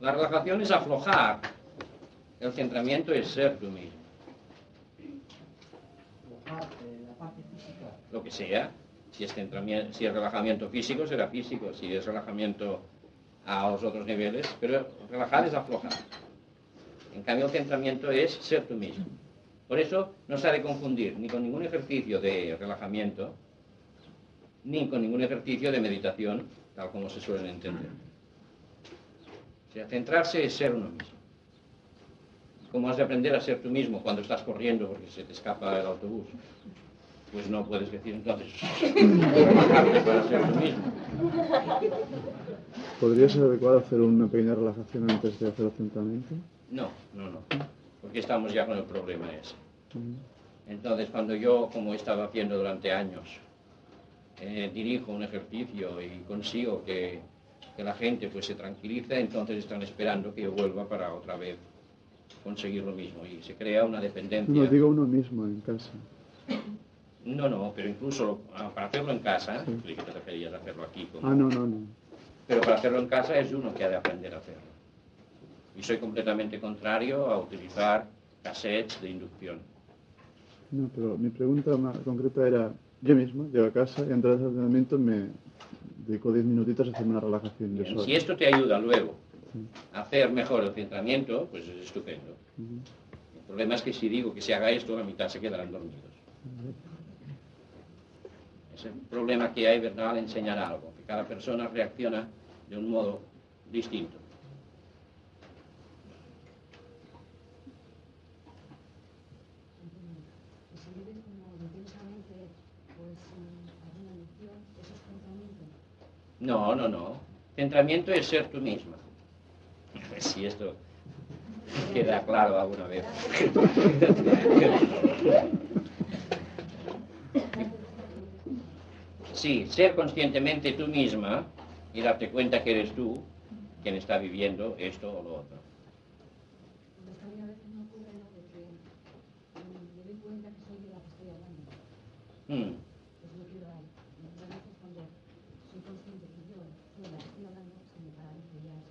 La relajación es aflojar, el centramiento es ser tú mismo. Lo que sea, si es, centramiento, si es relajamiento físico será físico, si es relajamiento a los otros niveles, pero relajar es aflojar. En cambio el centramiento es ser tú mismo. Por eso no se ha de confundir ni con ningún ejercicio de relajamiento, ni con ningún ejercicio de meditación, tal como se suelen entender. O sea, centrarse es ser uno mismo. ¿Cómo has de aprender a ser tú mismo cuando estás corriendo porque se te escapa el autobús? Pues no puedes decir entonces, relajarte para ser tú mismo. ¿Podría ser adecuado hacer una pequeña relajación antes de hacer el centramiento? No, no, no. Porque estamos ya con el problema ese. Entonces, cuando yo, como he estado haciendo durante años, eh, dirijo un ejercicio y consigo que... que la gente pues se tranquiliza, entonces están esperando que yo vuelva para otra vez conseguir lo mismo y se crea una dependencia. No digo uno mismo en casa. No, no, pero incluso para hacerlo en casa, sí. Que te referías a hacerlo aquí. Como... Ah, no, no, no. pero para hacerlo en casa es uno que ha de aprender a hacerlo. Y soy completamente contrario a utilizar cassettes de inducción. No, pero mi pregunta más concreta era, yo mismo llego a casa y antes del entrenamiento me dedico diez minutitos a hacer una relajación. Bien, si esto te ayuda luego a hacer mejor el entrenamiento, pues es estupendo. Uh-huh. El problema es que si digo que se haga esto, la mitad se quedarán dormidos. Uh-huh. Es el problema que hay, ¿verdad?, al enseñar algo, que cada persona reacciona de un modo distinto. No, no, no. Centramiento es ser tú misma. A ver si esto queda claro alguna vez. Sí, ser conscientemente tú misma y darte cuenta que eres tú quien está viviendo esto o lo otro. Hmm.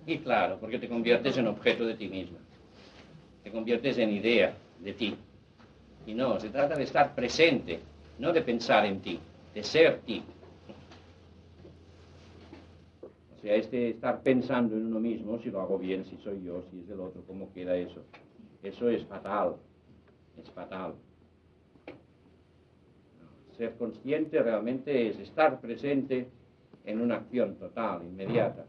Y claro, porque te conviertes en objeto de ti misma, te conviertes en idea de ti. Y no, se trata de estar presente, no de pensar en ti, de ser ti. O sea, este estar pensando en uno mismo, si lo hago bien, si soy yo, si es el otro, ¿cómo queda eso? Eso es fatal, es fatal. Ser consciente realmente es estar presente en una acción total, inmediata.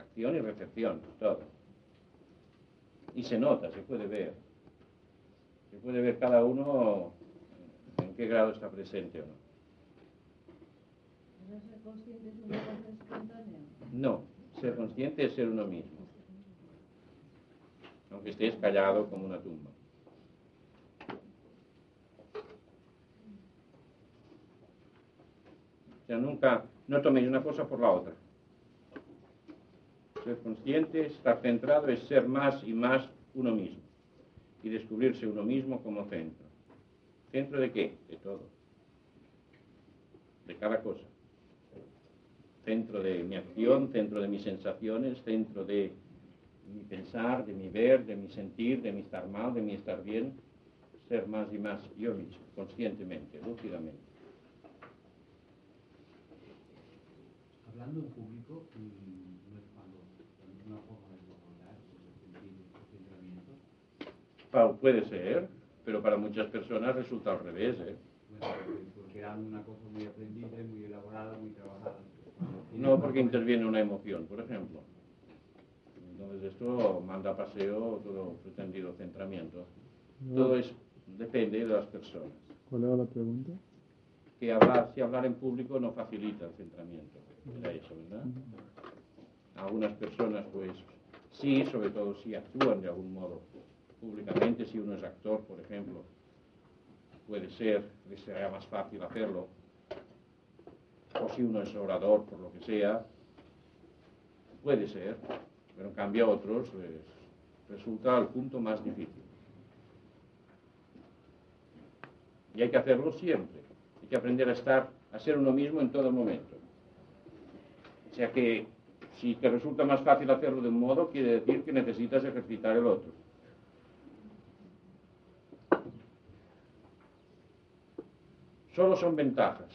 Acción y recepción, todo. Y se nota, se puede ver. Se puede ver cada uno en qué grado está presente o no. ¿Ser consciente es una cosa espontánea? No, ser consciente es ser uno mismo. Aunque estés callado como una tumba. O sea, nunca, no toméis una cosa por la otra. Ser consciente, estar centrado, es ser más y más uno mismo. Y descubrirse uno mismo como centro. ¿Centro de qué? De todo. De cada cosa. Centro de mi acción, centro de mis sensaciones, centro de mi pensar, de mi ver, de mi sentir, de mi estar mal, de mi estar bien. Ser más y más yo mismo, conscientemente, lúcidamente. Hablando en público y... Puede ser, pero para muchas personas resulta al revés, ¿eh? Bueno, porque era una cosa muy aprendida, muy elaborada, muy trabajada. No, porque interviene una emoción, por ejemplo. Entonces esto manda a paseo todo pretendido centramiento. Todo es, depende de las personas. ¿Cuál era la pregunta? Que hablar, si hablar en público no facilita el centramiento. Era eso, ¿verdad? Algunas personas, pues, sí, sobre todo si actúan de algún modo. Públicamente, si uno es actor, por ejemplo, puede ser, les será más fácil hacerlo. O si uno es orador, por lo que sea, puede ser, pero en cambio a otros les resulta el punto más difícil. Y hay que hacerlo siempre. Hay que aprender a estar, a ser uno mismo en todo momento. O sea que, si te resulta más fácil hacerlo de un modo, quiere decir que necesitas ejercitar el otro. Solo son ventajas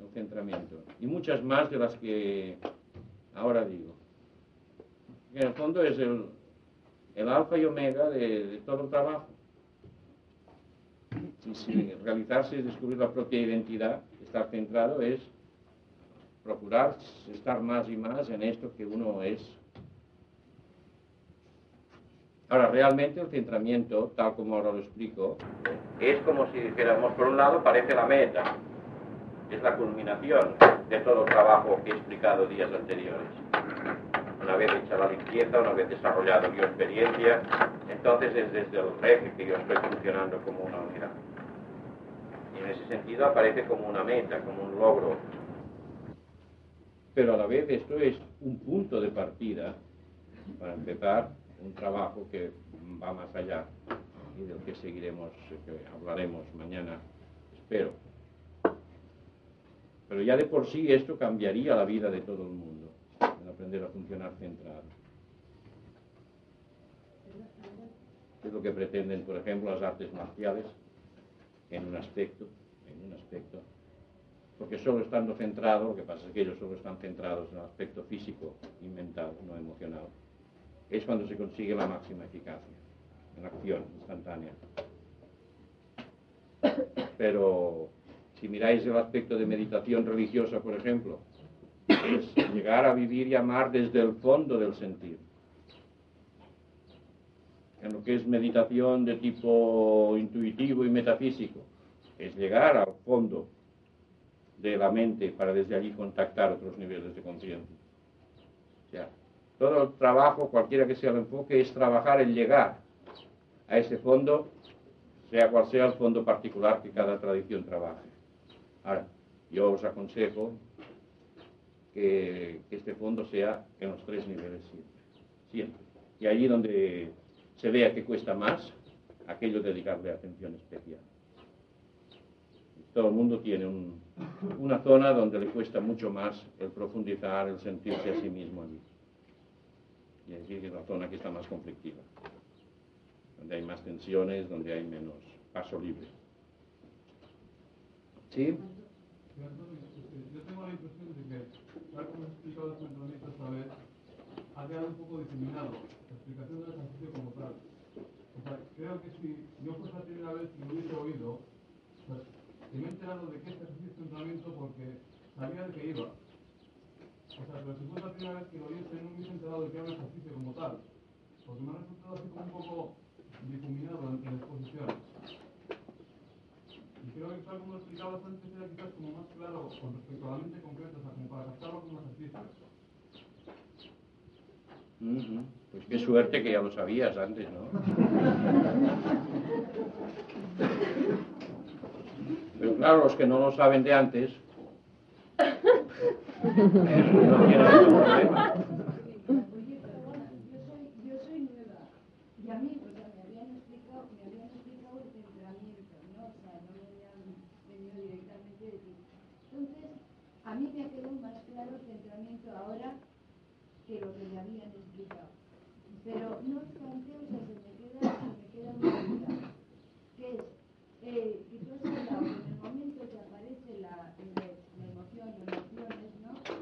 el centramiento, y muchas más de las que ahora digo. En el fondo es el, el alfa y omega de, de todo el trabajo. Y si realizarse es descubrir la propia identidad, estar centrado es procurar estar más y más en esto que uno es. Ahora, realmente el centramiento, tal como ahora lo explico, es como si dijéramos, por un lado parece la meta, es la culminación de todo el trabajo que he explicado días anteriores. Una vez hecha la limpieza, una vez desarrollado mi experiencia, entonces es desde el eje que yo estoy funcionando como una unidad. Y en ese sentido aparece como una meta, como un logro. Pero a la vez esto es un punto de partida para empezar un trabajo que va más allá y del que seguiremos, que hablaremos mañana, espero. Pero ya de por sí esto cambiaría la vida de todo el mundo, en aprender a funcionar centrado. Es lo que pretenden, por ejemplo, las artes marciales en un aspecto, en un aspecto, porque solo estando centrado, lo que pasa es que ellos solo están centrados en el aspecto físico y mental, no emocional, es cuando se consigue la máxima eficacia, en acción instantánea. Pero si miráis el aspecto de meditación religiosa, por ejemplo, es llegar a vivir y amar desde el fondo del sentir. En lo que es meditación de tipo intuitivo y metafísico, es llegar al fondo de la mente para desde allí contactar otros niveles de conciencia. O sea, todo el trabajo, cualquiera que sea el enfoque, es trabajar en llegar a ese fondo, sea cual sea el fondo particular que cada tradición trabaje. Ahora, yo os aconsejo que, que este fondo sea en los tres niveles siempre, siempre. Y allí donde se vea que cuesta más, aquello dedicarle atención especial. Todo el mundo tiene un, una zona donde le cuesta mucho más el profundizar, el sentirse a sí mismo allí. Y es decir, es la zona que está más conflictiva, donde hay más tensiones, donde hay menos paso libre. ¿Sí? Yo tengo la impresión de que, tal como he explicado el entrenamiento esta vez, ha quedado un poco difuminado la explicación del ejercicio como tal. O sea, creo que si yo fuese la primera vez que me hubiese oído, pues, y me he enterado de que este ejercicio de entrenamiento porque sabía de que iba. O sea, pero si fuese la primera vez que lo oíste, no me hubiese enterado de que era un ejercicio como tal. Porque me ha resultado así como un poco difuminado en la exposición. Y creo que tal como lo explicabas antes era quizás como más claro con respecto a la mente concreta, o sea, como para captarlo con los ejercicios. Mm-hmm. Pues qué suerte que ya lo sabías antes, ¿no? Pero claro, los que no lo saben de antes, eh, no tienen ningún problema. A mí me ha quedado más claro el entrenamiento ahora que lo que me habían explicado. Pero no obstante, o sea, se me queda, se me queda una duda, que es, eh, que tú has hablado que en el momento que aparece la, la, la emoción, las emociones, ¿no?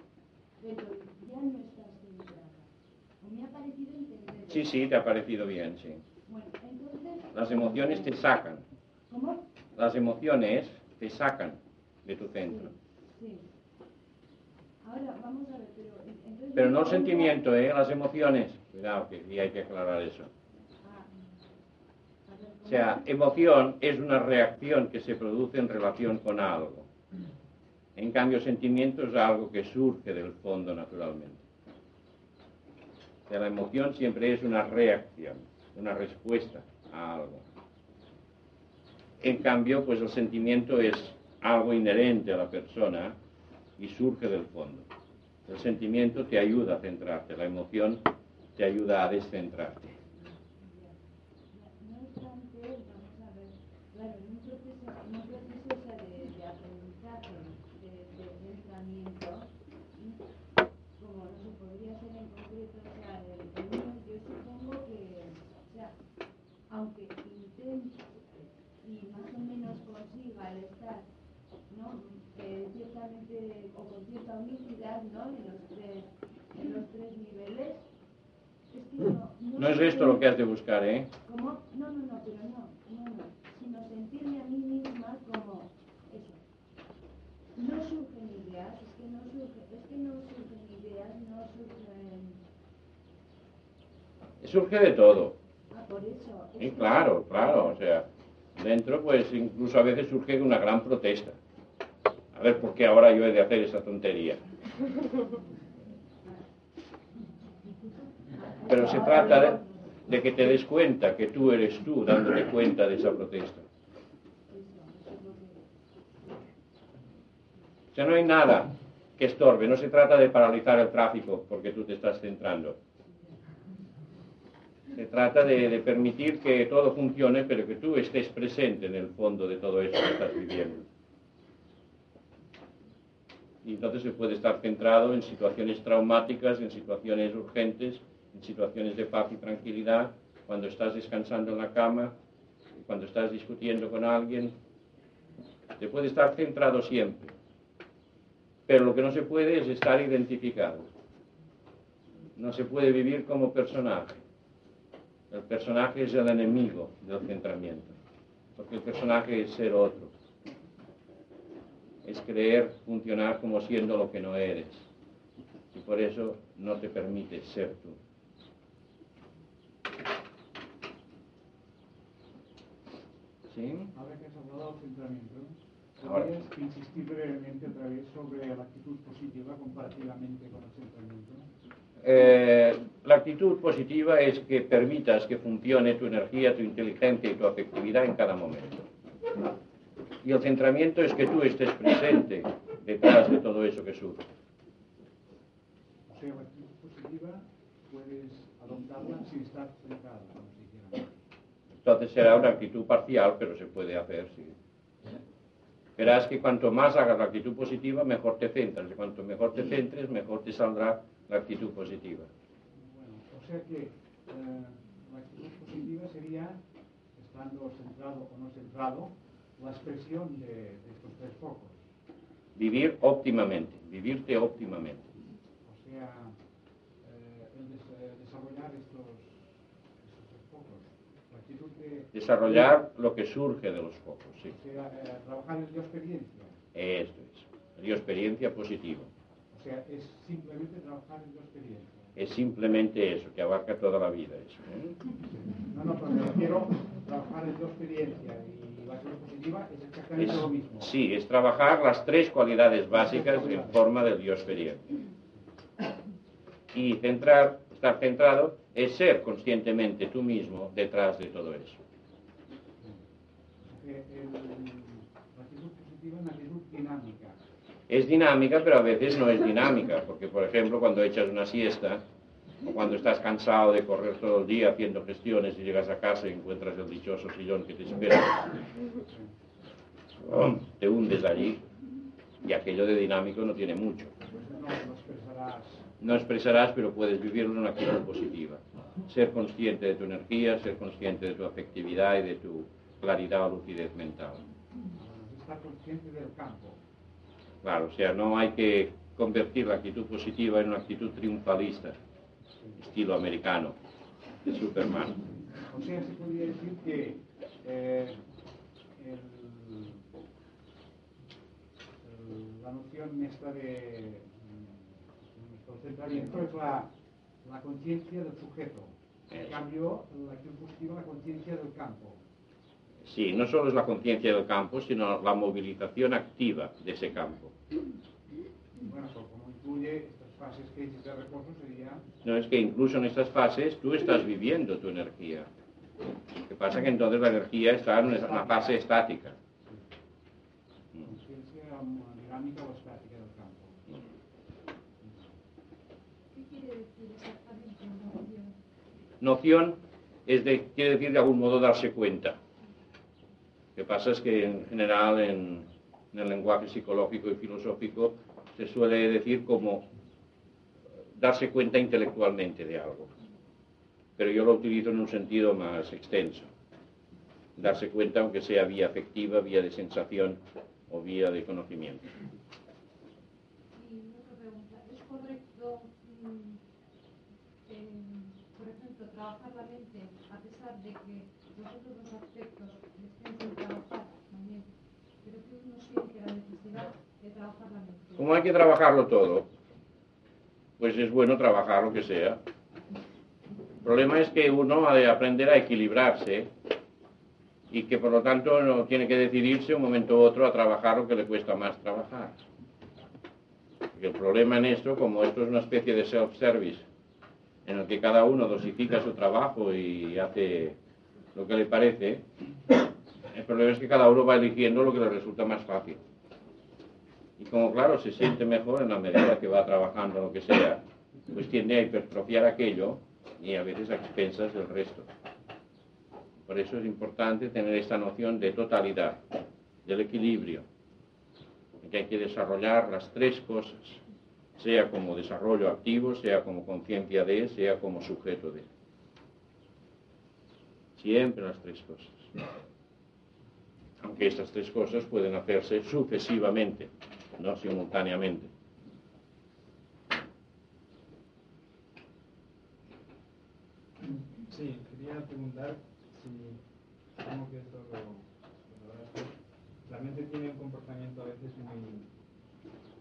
Pero ya no estás centrada. O me ha parecido entender. Sí, sí, te ha parecido bien, sí. Bueno, entonces... Las emociones te sacan. ¿Cómo? Las emociones te sacan de tu centro. Sí, sí. Ahora, vamos a ver, pero, entonces, pero no el sentimiento, ¿eh? Las emociones. Cuidado, que sí hay que aclarar eso. O sea, emoción es una reacción que se produce en relación con algo. En cambio, sentimiento es algo que surge del fondo naturalmente. O sea, la emoción siempre es una reacción, una respuesta a algo. En cambio, pues el sentimiento es algo inherente a la persona y surge del fondo. El sentimiento te ayuda a centrarte, la emoción te ayuda a descentrarte. No obstante, vamos a ver, claro, en un proceso de aprendizaje, de pensamiento, como no se podría hacer en concreto, o sea, yo supongo que, o sea, aunque intente y más o menos consiga el estar, ¿no? Eh, ciertamente o con cierta unicidad, ¿no? En los tres, en los tres niveles. Es que no, no, no es esto lo que has de buscar, ¿eh? ¿Cómo? No, no, no, pero no, no, no. Sino sentirme a mí misma como eso. No surgen ideas, es que no surgen, es que no surgen ideas, no surgen. Surge de todo. Ah, por eso. Es sí, claro, claro. O sea, dentro, pues incluso a veces surge una gran protesta. A ver por qué ahora yo he de hacer esa tontería. Pero se trata de, de que te des cuenta que tú eres tú dándote cuenta de esa protesta. O sea, no hay nada que estorbe. No se trata de paralizar el tráfico porque tú te estás centrando. Se trata de, de permitir que todo funcione, pero que tú estés presente en el fondo de todo eso que estás viviendo. y entonces se puede estar centrado en situaciones traumáticas, en situaciones urgentes, en situaciones de paz y tranquilidad, cuando estás descansando en la cama, cuando estás discutiendo con alguien. Se puede estar centrado siempre, pero lo que no se puede es estar identificado. No se puede vivir como personaje. El personaje es el enemigo del centramiento, porque el personaje es ser otro. Es creer funcionar como siendo lo que no eres, y por eso no te permites ser tú. ¿Sí? Ahora que has hablado del centramiento, ¿podrías insistir brevemente otra vez sobre la actitud positiva comparativamente con el centramiento? Eh, la actitud positiva es que permitas que funcione tu energía, tu inteligencia y tu afectividad en cada momento. Y el centramiento es que tú estés presente detrás de todo eso que surge. O sea, la actitud positiva puedes adoptarla sin estar centrada, como se quiera. Entonces será una actitud parcial, pero se puede hacer, sí. Verás que cuanto más hagas la actitud positiva, mejor te centras. Y cuanto mejor te centres, mejor te saldrá la actitud positiva. Bueno, o sea que eh, la actitud positiva sería, estando centrado o no centrado, la expresión de, de estos tres focos. Vivir óptimamente, vivirte óptimamente. O sea, eh, el des desarrollar estos, estos tres focos. La actitud de... Desarrollar lo que surge de los focos, sí. O sea, eh, trabajar en la experiencia. Esto es, la experiencia positiva. O sea, es simplemente trabajar en la experiencia. Es simplemente eso, que abarca toda la vida eso, ¿eh? No, no, pero me refiero a trabajar en tu experiencia y la actitud positiva es exactamente es, lo mismo. Sí, es trabajar las tres cualidades básicas en forma de diosferiencia. Y centrar, estar centrado es ser conscientemente tú mismo detrás de todo eso. El, el, la actitud positiva es una actitud dinámica. Es dinámica, pero a veces no es dinámica, porque por ejemplo cuando echas una siesta o cuando estás cansado de correr todo el día haciendo gestiones y llegas a casa y encuentras el dichoso sillón que te espera, te hundes allí y aquello de dinámico no tiene mucho. No expresarás, pero puedes vivirlo en una actitud positiva. Ser consciente de tu energía, ser consciente de tu afectividad y de tu claridad o lucidez mental. Estar consciente del campo. Claro, o sea, no hay que convertir la actitud positiva en una actitud triunfalista, estilo americano, de Superman. O sea, se podría decir que eh, el, el, la noción esta de concentramiento es la, la conciencia del sujeto. En cambio, la actitud positiva es la conciencia del campo. Sí, no solo es la conciencia del campo, sino la movilización activa de ese campo. Bueno, como incluye estas fases que dices de reposo, sería... No, es que incluso en estas fases tú estás viviendo tu energía. Lo que pasa es que entonces la energía está en una fase estática. Conciencia dinámica o estática del campo. ¿Qué quiere decir exactamente noción? Noción es de, quiere decir de algún modo darse cuenta. Lo que pasa es que en general en, en el lenguaje psicológico y filosófico se suele decir como darse cuenta intelectualmente de algo, pero yo lo utilizo en un sentido más extenso, darse cuenta aunque sea vía afectiva, vía de sensación o vía de conocimiento. Y otra pregunta, ¿es correcto, mm, en, por ejemplo, trabajar la mente a pesar de que los otros dos aspectos estén sin trabajar también? Pero que uno siente la necesidad de trabajar la mente. ¿Cómo hay que trabajarlo todo? Pues es bueno trabajar lo que sea. El problema es que uno ha de aprender a equilibrarse y que por lo tanto no tiene que decidirse un momento u otro a trabajar lo que le cuesta más trabajar. Porque el problema en esto, como esto es una especie de self-service, en el que cada uno dosifica su trabajo y hace lo que le parece, el problema es que cada uno va eligiendo lo que le resulta más fácil. Y como claro, se siente mejor en la medida que va trabajando lo que sea, pues tiende a hipertrofiar aquello y a veces a expensas del resto. Por eso es importante tener esta noción de totalidad, del equilibrio, que hay que desarrollar las tres cosas, sea como desarrollo activo, sea como conciencia de, sea como sujeto de. Siempre las tres cosas. Aunque estas tres cosas pueden hacerse sucesivamente, no simultáneamente. Sí, quería preguntar si, como que esto lo, la mente tiene un comportamiento a veces muy,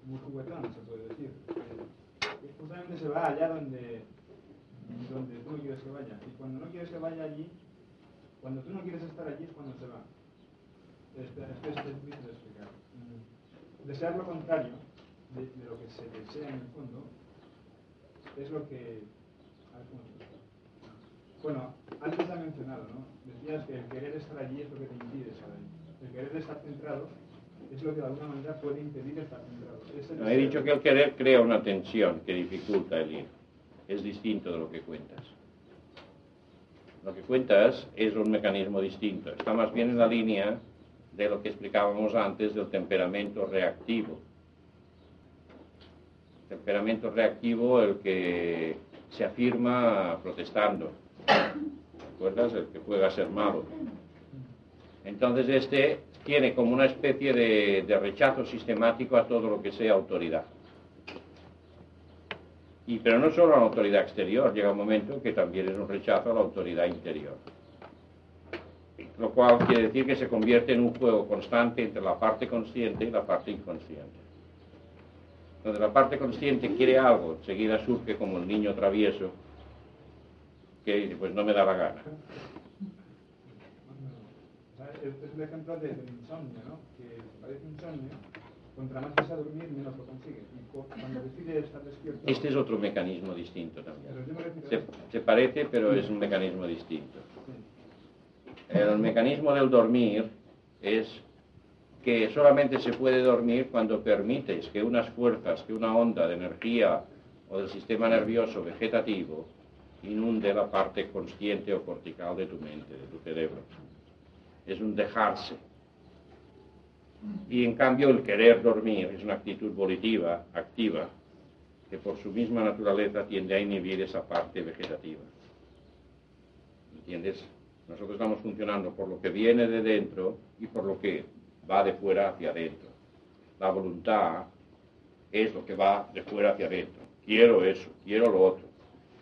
muy juguetón, se puede decir. Eh, justamente se va allá donde, donde tú no quieres que vaya. Y cuando no quieres que vaya allí, cuando tú no quieres estar allí es cuando se va. Esto es difícil de explicar. Desear lo contrario de, de lo que se desea en el fondo es lo que... A ver, bueno, antes ha mencionado, ¿no? Decías que el querer estar allí es lo que te impide estar allí. El querer estar centrado es lo que de alguna manera puede impedir estar centrado. No, he dicho que el querer crea una tensión que dificulta el ir. Es distinto de lo que cuentas. Lo que cuentas es un mecanismo distinto. Está más bien en la línea de lo que explicábamos antes del temperamento reactivo. Temperamento reactivo, el que se afirma protestando. ¿Recuerdas? El que juega a ser malo. Entonces este tiene como una especie de, de rechazo sistemático a todo lo que sea autoridad. Y, pero no solo a la autoridad exterior, llega un momento que también es un rechazo a la autoridad interior. Lo cual quiere decir que se convierte en un juego constante entre la parte consciente y la parte inconsciente. Donde la parte consciente quiere algo, enseguida surge como el niño travieso, que dice, pues no me da la gana. Este es un ejemplo del insomnio, ¿no? Que parece insomnio, contra más vas a dormir, menos lo consigue. Y cuando decide estar despierto... Este es otro mecanismo distinto también. Se, se parece, pero es un mecanismo distinto. El mecanismo del dormir es que solamente se puede dormir cuando permites que unas fuerzas, que una onda de energía o del sistema nervioso vegetativo inunde la parte consciente o cortical de tu mente, de tu cerebro. Es un dejarse. Y en cambio el querer dormir es una actitud volitiva, activa, que por su misma naturaleza tiende a inhibir esa parte vegetativa. ¿Entiendes? Nosotros estamos funcionando por lo que viene de dentro y por lo que va de fuera hacia adentro. La voluntad es lo que va de fuera hacia adentro. Quiero eso, quiero lo otro.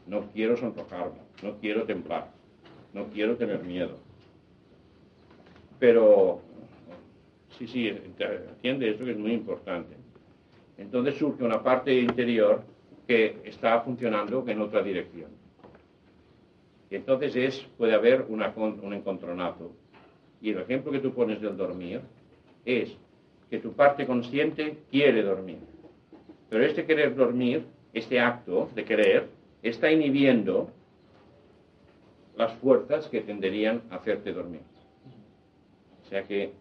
No quiero sonrojarme, no quiero temblar, no quiero tener miedo. Pero, sí, sí, entiende eso, que es muy importante. Entonces surge una parte interior que está funcionando en otra dirección. Y entonces es, puede haber una, un encontronazo. Y el ejemplo que tú pones del dormir es que tu parte consciente quiere dormir. Pero este querer dormir, este acto de querer, está inhibiendo las fuerzas que tenderían a hacerte dormir. O sea que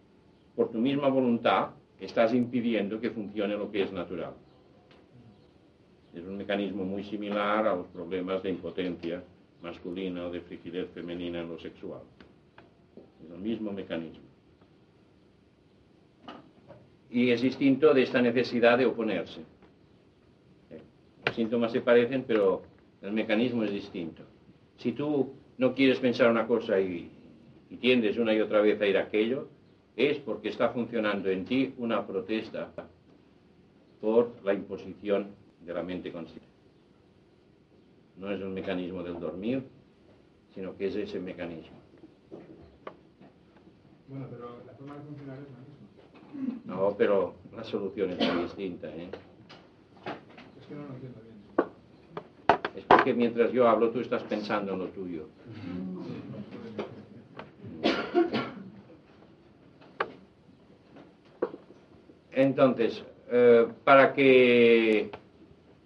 por tu misma voluntad estás impidiendo que funcione lo que es natural. Es un mecanismo muy similar a los problemas de impotencia masculina o de frigidez femenina en lo sexual. Es el mismo mecanismo. Y es distinto de esta necesidad de oponerse. Los síntomas se parecen, pero el mecanismo es distinto. Si tú no quieres pensar una cosa y, y tiendes una y otra vez a ir a aquello, es porque está funcionando en ti una protesta por la imposición de la mente consciente. No es un mecanismo del dormir, sino que es ese mecanismo. Bueno, pero la forma de funcionar es la misma. No, pero la solución es muy distinta, ¿eh? Es que no lo entiendo bien. Es porque mientras yo hablo, tú estás pensando en lo tuyo. Entonces, eh, para que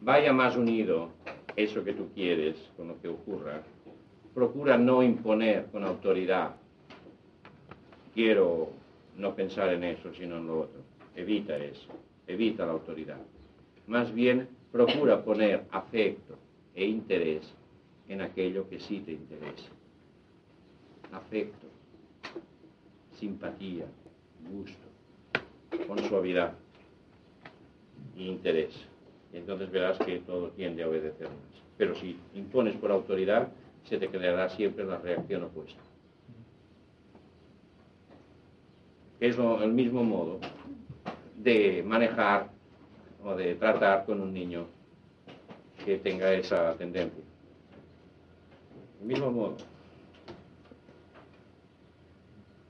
vaya más unido eso que tú quieres con lo que ocurra, procura no imponer con autoridad, quiero no pensar en eso sino en lo otro, evita eso, evita la autoridad, más bien procura poner afecto e interés en aquello que sí te interesa, afecto, simpatía, gusto, con suavidad, interés. Entonces verás que todo tiende a obedecer más. Pero si impones por autoridad, se te creará siempre la reacción opuesta. Es lo, el mismo modo de manejar o de tratar con un niño que tenga esa tendencia. El mismo modo.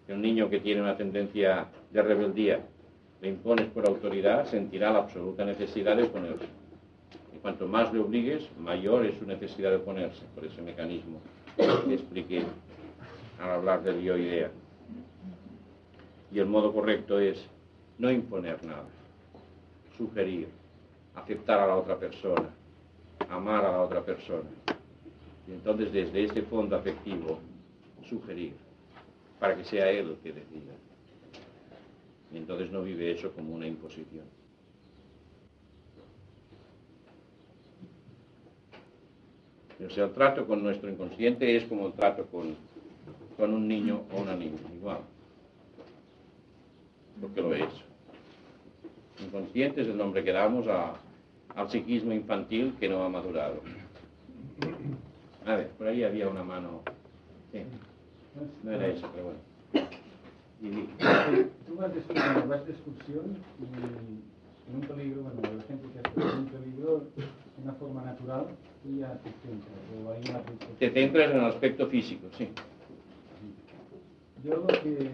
Un niño que tiene una tendencia de rebeldía, le impones por autoridad, sentirá la absoluta necesidad de oponerse. Y cuanto más le obligues, mayor es su necesidad de oponerse, por ese mecanismo que expliqué al hablar del yo-idea. Y el modo correcto es no imponer nada, sugerir, aceptar a la otra persona, amar a la otra persona. Y entonces desde este fondo afectivo, sugerir, para que sea él el que decida. Y entonces no vive eso como una imposición. O sea, el trato con nuestro inconsciente es como el trato con, con un niño o una niña, igual. Porque lo es. Inconsciente es el nombre que damos a, al psiquismo infantil que no ha madurado. A ver, por ahí había una mano. Sí. No era eso, pero bueno. Tú vas de, vas de excursión y en un peligro, bueno, la gente que hace un peligro de una forma natural, tú ya te centras, o hay una... Te centras en el aspecto físico, sí. Yo lo que,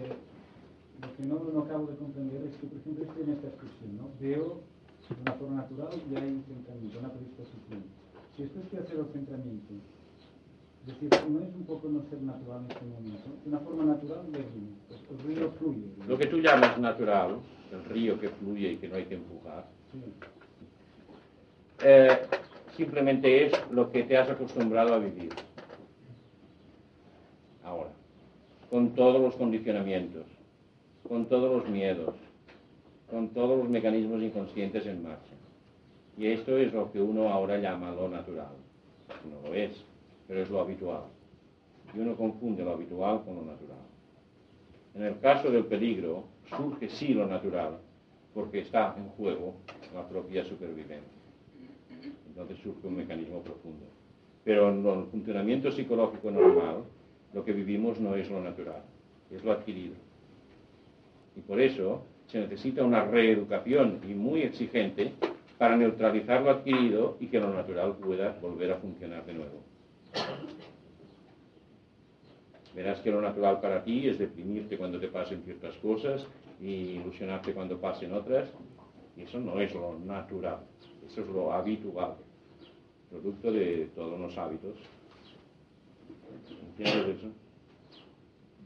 lo que no, no acabo de comprender es que, por ejemplo, estoy en esta excursión, ¿no? Veo de una forma natural y hay un centramiento, una predisposición. Si esto es que hacer el centramiento, es decir, no es un poco no ser natural en este momento, de una forma natural del río, pues el río fluye. Lo que tú llamas natural, el río que fluye y que no hay que empujar, sí. eh, simplemente es lo que te has acostumbrado a vivir. Ahora, con todos los condicionamientos, con todos los miedos, con todos los mecanismos inconscientes en marcha. Y esto es lo que uno ahora llama lo natural, no lo es. Pero es lo habitual, y uno confunde lo habitual con lo natural. En el caso del peligro, surge sí lo natural, porque está en juego la propia supervivencia. Entonces surge un mecanismo profundo. Pero en el funcionamiento psicológico normal, lo que vivimos no es lo natural, es lo adquirido. Y por eso se necesita una reeducación, y muy exigente, para neutralizar lo adquirido y que lo natural pueda volver a funcionar de nuevo. Verás que lo natural para ti es deprimirte cuando te pasen ciertas cosas y ilusionarte cuando pasen otras, y eso no es lo natural, eso es lo habitual, producto de todos los hábitos. ¿Entiendes eso?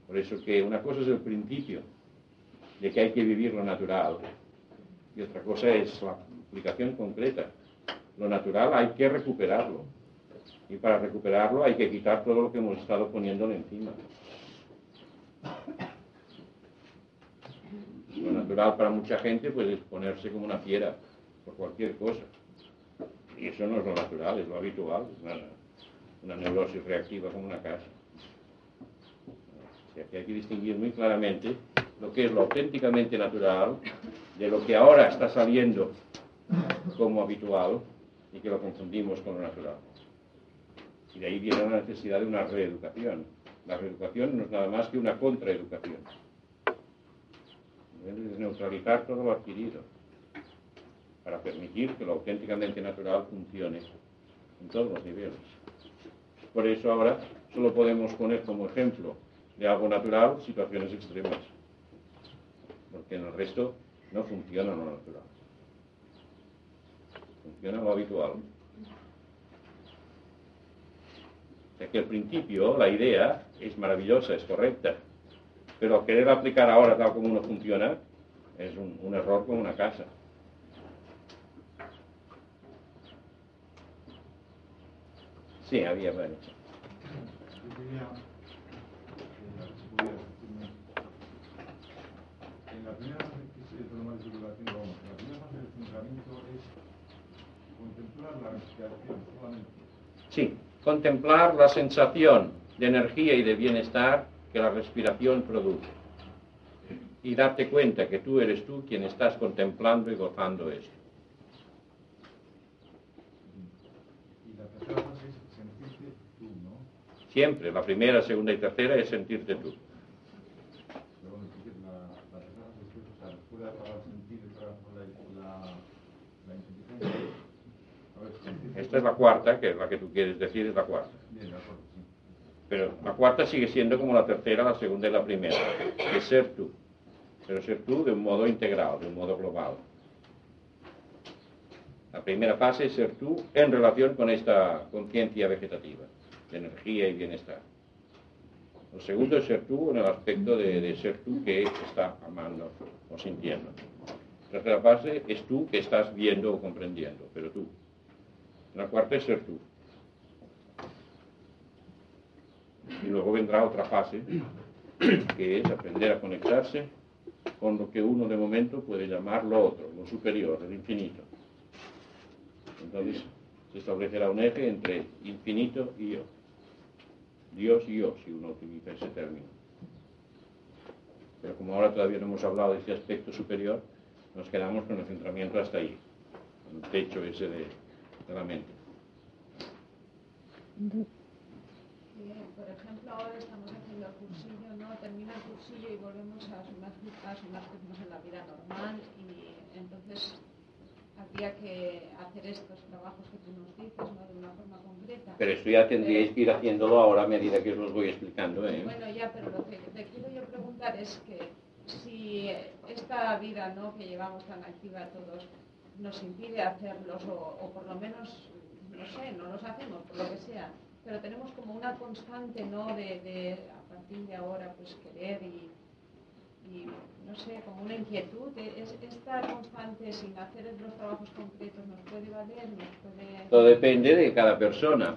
Por eso que una cosa es el principio de que hay que vivir lo natural y otra cosa es la aplicación concreta. Lo natural hay que recuperarlo. Y para recuperarlo hay que quitar todo lo que hemos estado poniéndole encima. Lo natural para mucha gente pues, es ponerse como una fiera por cualquier cosa. Y eso no es lo natural, es lo habitual. Es una, una neurosis reactiva como una casa. O sea, que hay que distinguir muy claramente lo que es lo auténticamente natural de lo que ahora está saliendo como habitual y que lo confundimos con lo natural. Y de ahí viene la necesidad de una reeducación. La reeducación no es nada más que una contraeducación. Es neutralizar todo lo adquirido para permitir que lo auténticamente natural funcione en todos los niveles. Por eso ahora solo podemos poner como ejemplo de algo natural situaciones extremas, porque en el resto no funciona lo natural. Funciona lo habitual. Que al principio la idea es maravillosa, es correcta, pero al querer aplicar ahora tal como uno funciona es un, un error como una casa. Sí, había varios. Yo quería, a ver si podía decirme, en la primera fase que se toma la circulación, vamos, en la primera fase del funcionamiento es contemplar la respiración solamente. Sí. Contemplar la sensación de energía y de bienestar que la respiración produce. Y darte cuenta que tú eres tú quien estás contemplando y gozando esto. Siempre, la primera, segunda y tercera es sentirte tú. Esta es la cuarta, que es la que tú quieres decir, es la cuarta. Pero la cuarta sigue siendo como la tercera, la segunda y la primera, que es ser tú. Pero ser tú de un modo integral, de un modo global. La primera fase es ser tú en relación con esta conciencia vegetativa, de energía y bienestar. Lo segundo es ser tú en el aspecto de, de ser tú que está amando o sintiendo. La tercera fase es tú que estás viendo o comprendiendo, pero tú. La cuarta es ser tú. Y luego vendrá otra fase, que es aprender a conectarse con lo que uno de momento puede llamar lo otro, lo superior, el infinito. Entonces se establecerá un eje entre infinito y yo. Dios y yo, si uno utiliza ese término. Pero como ahora todavía no hemos hablado de ese aspecto superior, nos quedamos con el centramiento hasta ahí, el techo ese de, de la mente. Por ejemplo, ahora estamos haciendo el cursillo, ¿no? Termina el cursillo y volvemos a asumir que en la vida normal, y entonces habría que hacer estos trabajos que tú nos dices, ¿no? De una forma concreta. Pero esto ya tendríais que ir haciéndolo ahora a medida que os los voy explicando, ¿eh? Bueno, ya, pero lo que te quiero yo preguntar es que si esta vida, ¿no?, que llevamos tan activa todos nos impide hacerlos, o, o por lo menos, no sé, no los hacemos, por lo que sea, pero tenemos como una constante, ¿no?, de, de a partir de ahora pues querer y, y no sé, como una inquietud. ¿Es, estar constante sin hacer los trabajos concretos nos puede valer? Nos puede... Todo depende de cada persona.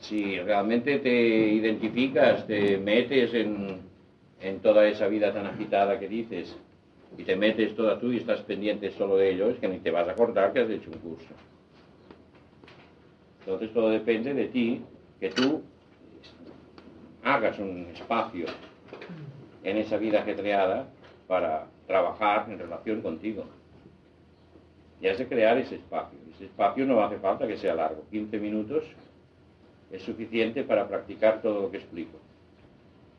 Si realmente te identificas, te metes en, en toda esa vida tan agitada que dices y te metes toda tú y estás pendiente solo de ello, es que ni te vas a acordar que has hecho un curso. Entonces todo depende de ti, que tú hagas un espacio en esa vida ajetreada para trabajar en relación contigo. Y has de crear ese espacio. Ese espacio no hace falta que sea largo. quince minutos es suficiente para practicar todo lo que explico.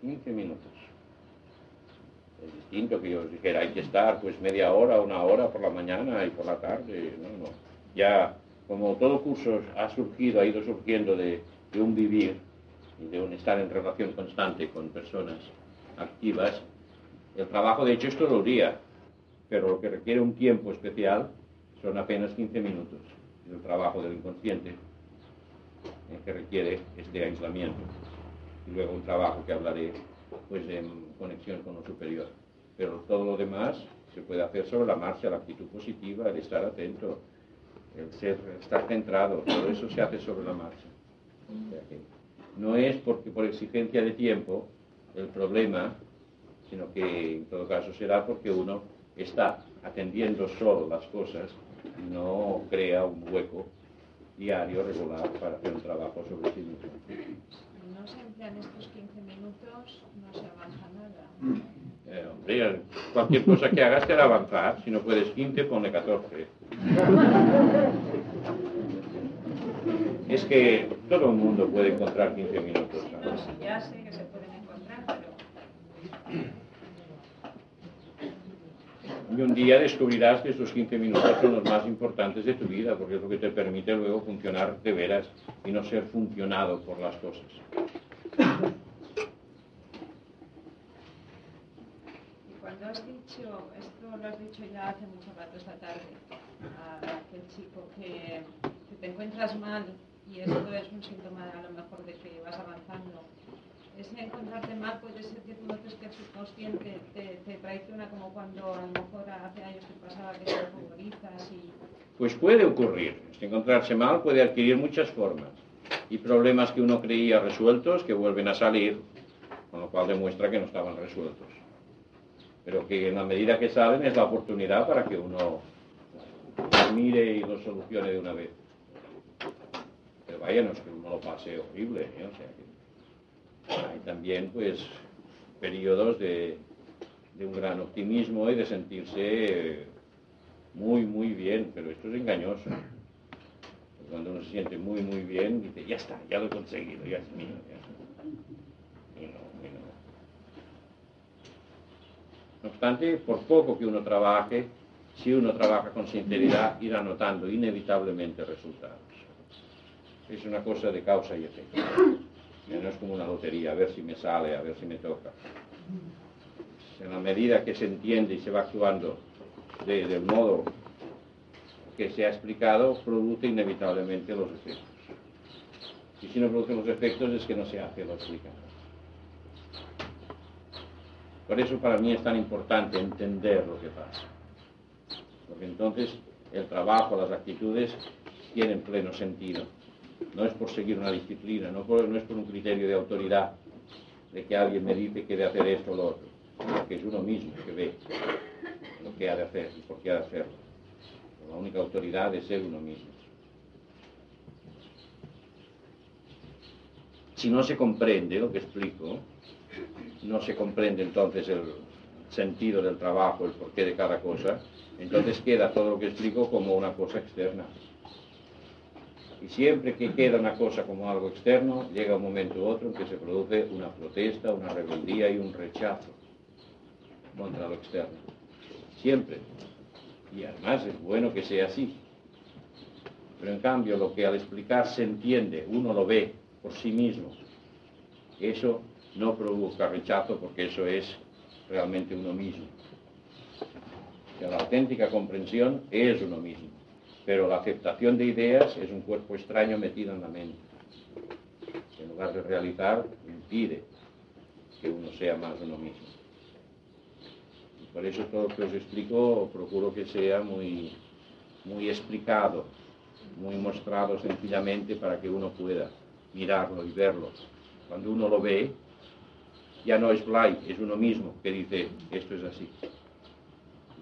quince minutos. Es distinto que yo os dijera, hay que estar pues media hora, una hora por la mañana y por la tarde. No, no. Ya... Como todo curso ha surgido, ha ido surgiendo de, de un vivir y de un estar en relación constante con personas activas, el trabajo de hecho es todo el día, pero lo que requiere un tiempo especial son apenas quince minutos, el trabajo del inconsciente, el que requiere este aislamiento, y luego un trabajo que hablaré pues en conexión con lo superior. Pero todo lo demás se puede hacer sobre la marcha, la actitud positiva, el estar atento, el ser, estar centrado, todo eso se hace sobre la marcha. O sea que no es porque por exigencia de tiempo el problema, sino que en todo caso será porque uno está atendiendo solo las cosas y no crea un hueco diario regular para hacer un trabajo sobre sí mismo. Si no se emplean estos quince minutos, no se avanza nada. Eh, hombre, cualquier cosa que hagas te hará avanzar. Si no puedes quince, ponle catorce. Es que todo el mundo puede encontrar quince minutos. Sí, no, sí, ya sé que se pueden encontrar, pero... Y un día descubrirás que esos quince minutos son los más importantes de tu vida, porque es lo que te permite luego funcionar de veras y no ser funcionado por las cosas. Cuando has dicho, esto lo has dicho ya hace mucho rato esta tarde, a aquel chico que, que te encuentras mal, y esto es un síntoma a lo mejor de que vas avanzando, ese encontrarte mal puede ser que tú no te estés subconsciente, te, te traiciona, como cuando a lo mejor hace años te pasaba que te ruborizas y... Pues puede ocurrir, este encontrarse mal puede adquirir muchas formas, y problemas que uno creía resueltos que vuelven a salir, con lo cual demuestra que no estaban resueltos. Pero que en la medida que salen es la oportunidad para que uno los mire y los solucione de una vez. Pero vaya, no es que uno lo pase horrible, ¿eh? O sea que hay también pues periodos de, de un gran optimismo y de sentirse muy, muy bien, pero esto es engañoso. cuando uno se siente muy, muy bien, dice, ya está, ya lo he conseguido, ya es mío. Ya. Y no, y no. No obstante, por poco que uno trabaje, si uno trabaja con sinceridad, irá notando inevitablemente resultados. Es una cosa de causa y efecto. No es como una lotería, a ver si me sale, a ver si me toca. En la medida que se entiende y se va actuando de, del modo que se ha explicado, produce inevitablemente los efectos. Y si no produce los efectos es que no se hace lo explicado. Por eso para mí es tan importante entender lo que pasa. Porque entonces el trabajo, las actitudes tienen pleno sentido. No es por seguir una disciplina, no, por, no es por un criterio de autoridad, de que alguien me dice que de hacer esto o lo otro, que es uno mismo que ve lo que ha de hacer y por qué ha de hacerlo. La única autoridad es ser uno mismo. Si no se comprende lo que explico, no se comprende entonces el sentido del trabajo, el porqué de cada cosa, entonces queda todo lo que explico como una cosa externa. Y siempre que queda una cosa como algo externo, llega un momento u otro en que se produce una protesta, una rebeldía y un rechazo contra lo externo. Siempre. Y además es bueno que sea así. Pero en cambio lo que al explicar se entiende, uno lo ve por sí mismo, eso no provoca rechazo porque eso es realmente uno mismo. Que la auténtica comprensión es uno mismo. Pero la aceptación de ideas es un cuerpo extraño metido en la mente. En lugar de realizar, impide que uno sea más uno mismo. Y por eso todo lo que os explico, procuro que sea muy, muy explicado, muy mostrado sencillamente para que uno pueda mirarlo y verlo. Cuando uno lo ve, ya no es Blay, es uno mismo que dice, esto es así.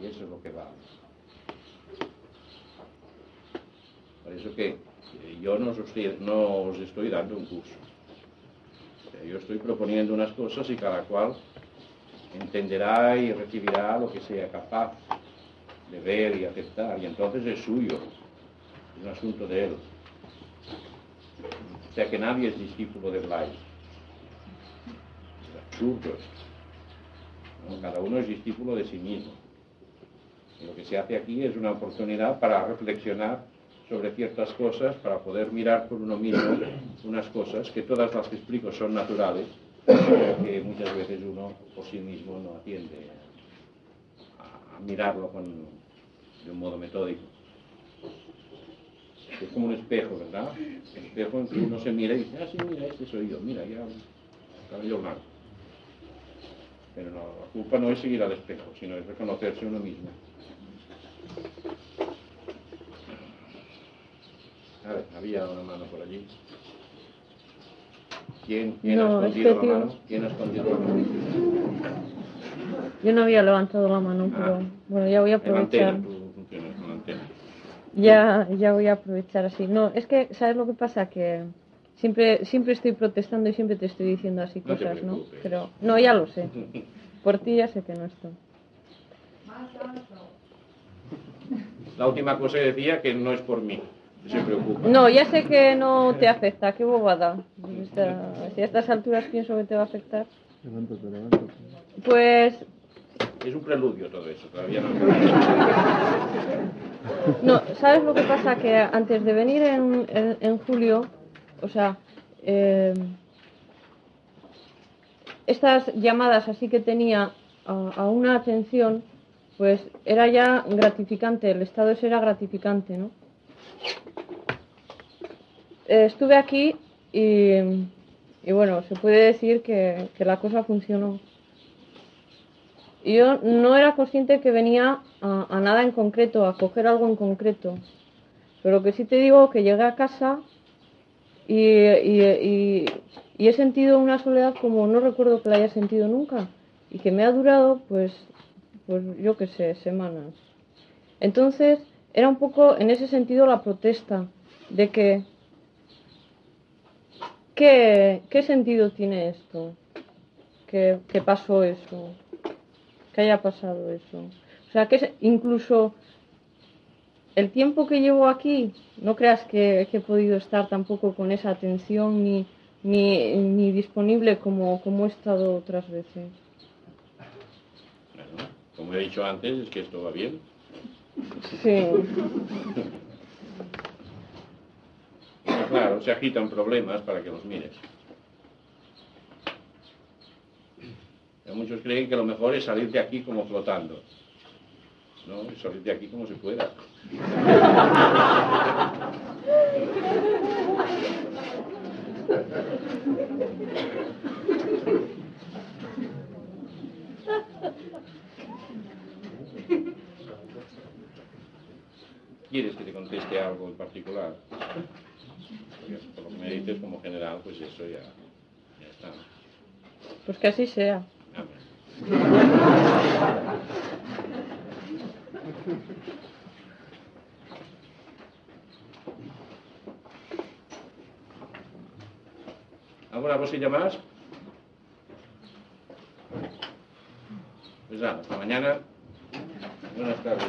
Y eso es lo que vale. Por eso que yo no os, estoy, no os estoy dando un curso. O sea, yo estoy proponiendo unas cosas y cada cual entenderá y recibirá lo que sea capaz de ver y aceptar. Y entonces es suyo, es un asunto de él. O sea que nadie es discípulo de Blay. Es absurdo esto. ¿No? Cada uno es discípulo de sí mismo. Y lo que se hace aquí es una oportunidad para reflexionar sobre ciertas cosas, para poder mirar por uno mismo unas cosas que todas las que explico son naturales, pero que muchas veces uno por sí mismo no atiende a, a mirarlo con, de un modo metódico. Es como un espejo, ¿verdad? El espejo en que uno se mira y dice, ah, sí, mira, este soy yo, mira, ya cabello blanco. Pero no, la culpa no es seguir al espejo, sino es reconocerse uno mismo. A ver, había una mano por allí. ¿Quién, quién no, ha escondido este la mano? ¿Quién ha escondido la mano? Yo no había levantado la mano, ah, pero bueno, ya voy a aprovechar. Antena, tú funcionas con la antena. Ya, ya voy a aprovechar así. No, es que, ¿sabes lo que pasa? Que siempre, siempre estoy protestando y siempre te estoy diciendo así no cosas, ¿no? Pero, no, ya lo sé. Por ti ya sé que no estoy. Más alto. La última cosa que decía, que no es por mí. Se preocupa. No, ya sé que no te afecta, qué bobada. Esta, si a estas alturas pienso que te va a afectar. Levántate, levántate. Pues... es un preludio todo eso, todavía no... No, ¿sabes lo que pasa? Que antes de venir en, en, en julio, o sea, eh, estas llamadas así que tenía a, a una atención, pues era ya gratificante, el estado ese era gratificante, ¿no? Eh, estuve aquí y, y bueno, se puede decir que, que la cosa funcionó. Yo no era consciente que venía a, a nada en concreto, a coger algo en concreto. Pero lo que sí te digo es que llegué a casa y, y, y, y he sentido una soledad como no recuerdo que la haya sentido nunca. Y que me ha durado, pues, pues yo qué sé, semanas. Entonces, era un poco, en ese sentido, la protesta de que ¿qué, qué sentido tiene esto? ¿Qué, qué pasó eso? ¿Qué haya pasado eso? O sea, que incluso el tiempo que llevo aquí, no creas que, que he podido estar tampoco con esa atención ni, ni, ni disponible como, como he estado otras veces. Bueno, como he dicho antes, es que esto va bien. Sí. Claro, se agitan problemas para que los mires. Muchos creen que lo mejor es salir de aquí como flotando. No, es salir de aquí como se pueda. ¿Quieres que te conteste algo en particular? Por lo que me dices como general, pues eso ya, ya está. Pues que así sea. ¿Alguna cosilla más? Pues nada, hasta mañana. Buenas tardes.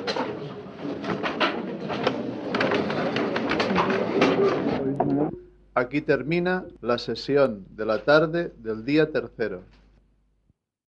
Aquí termina la sesión de la tarde del día tercero.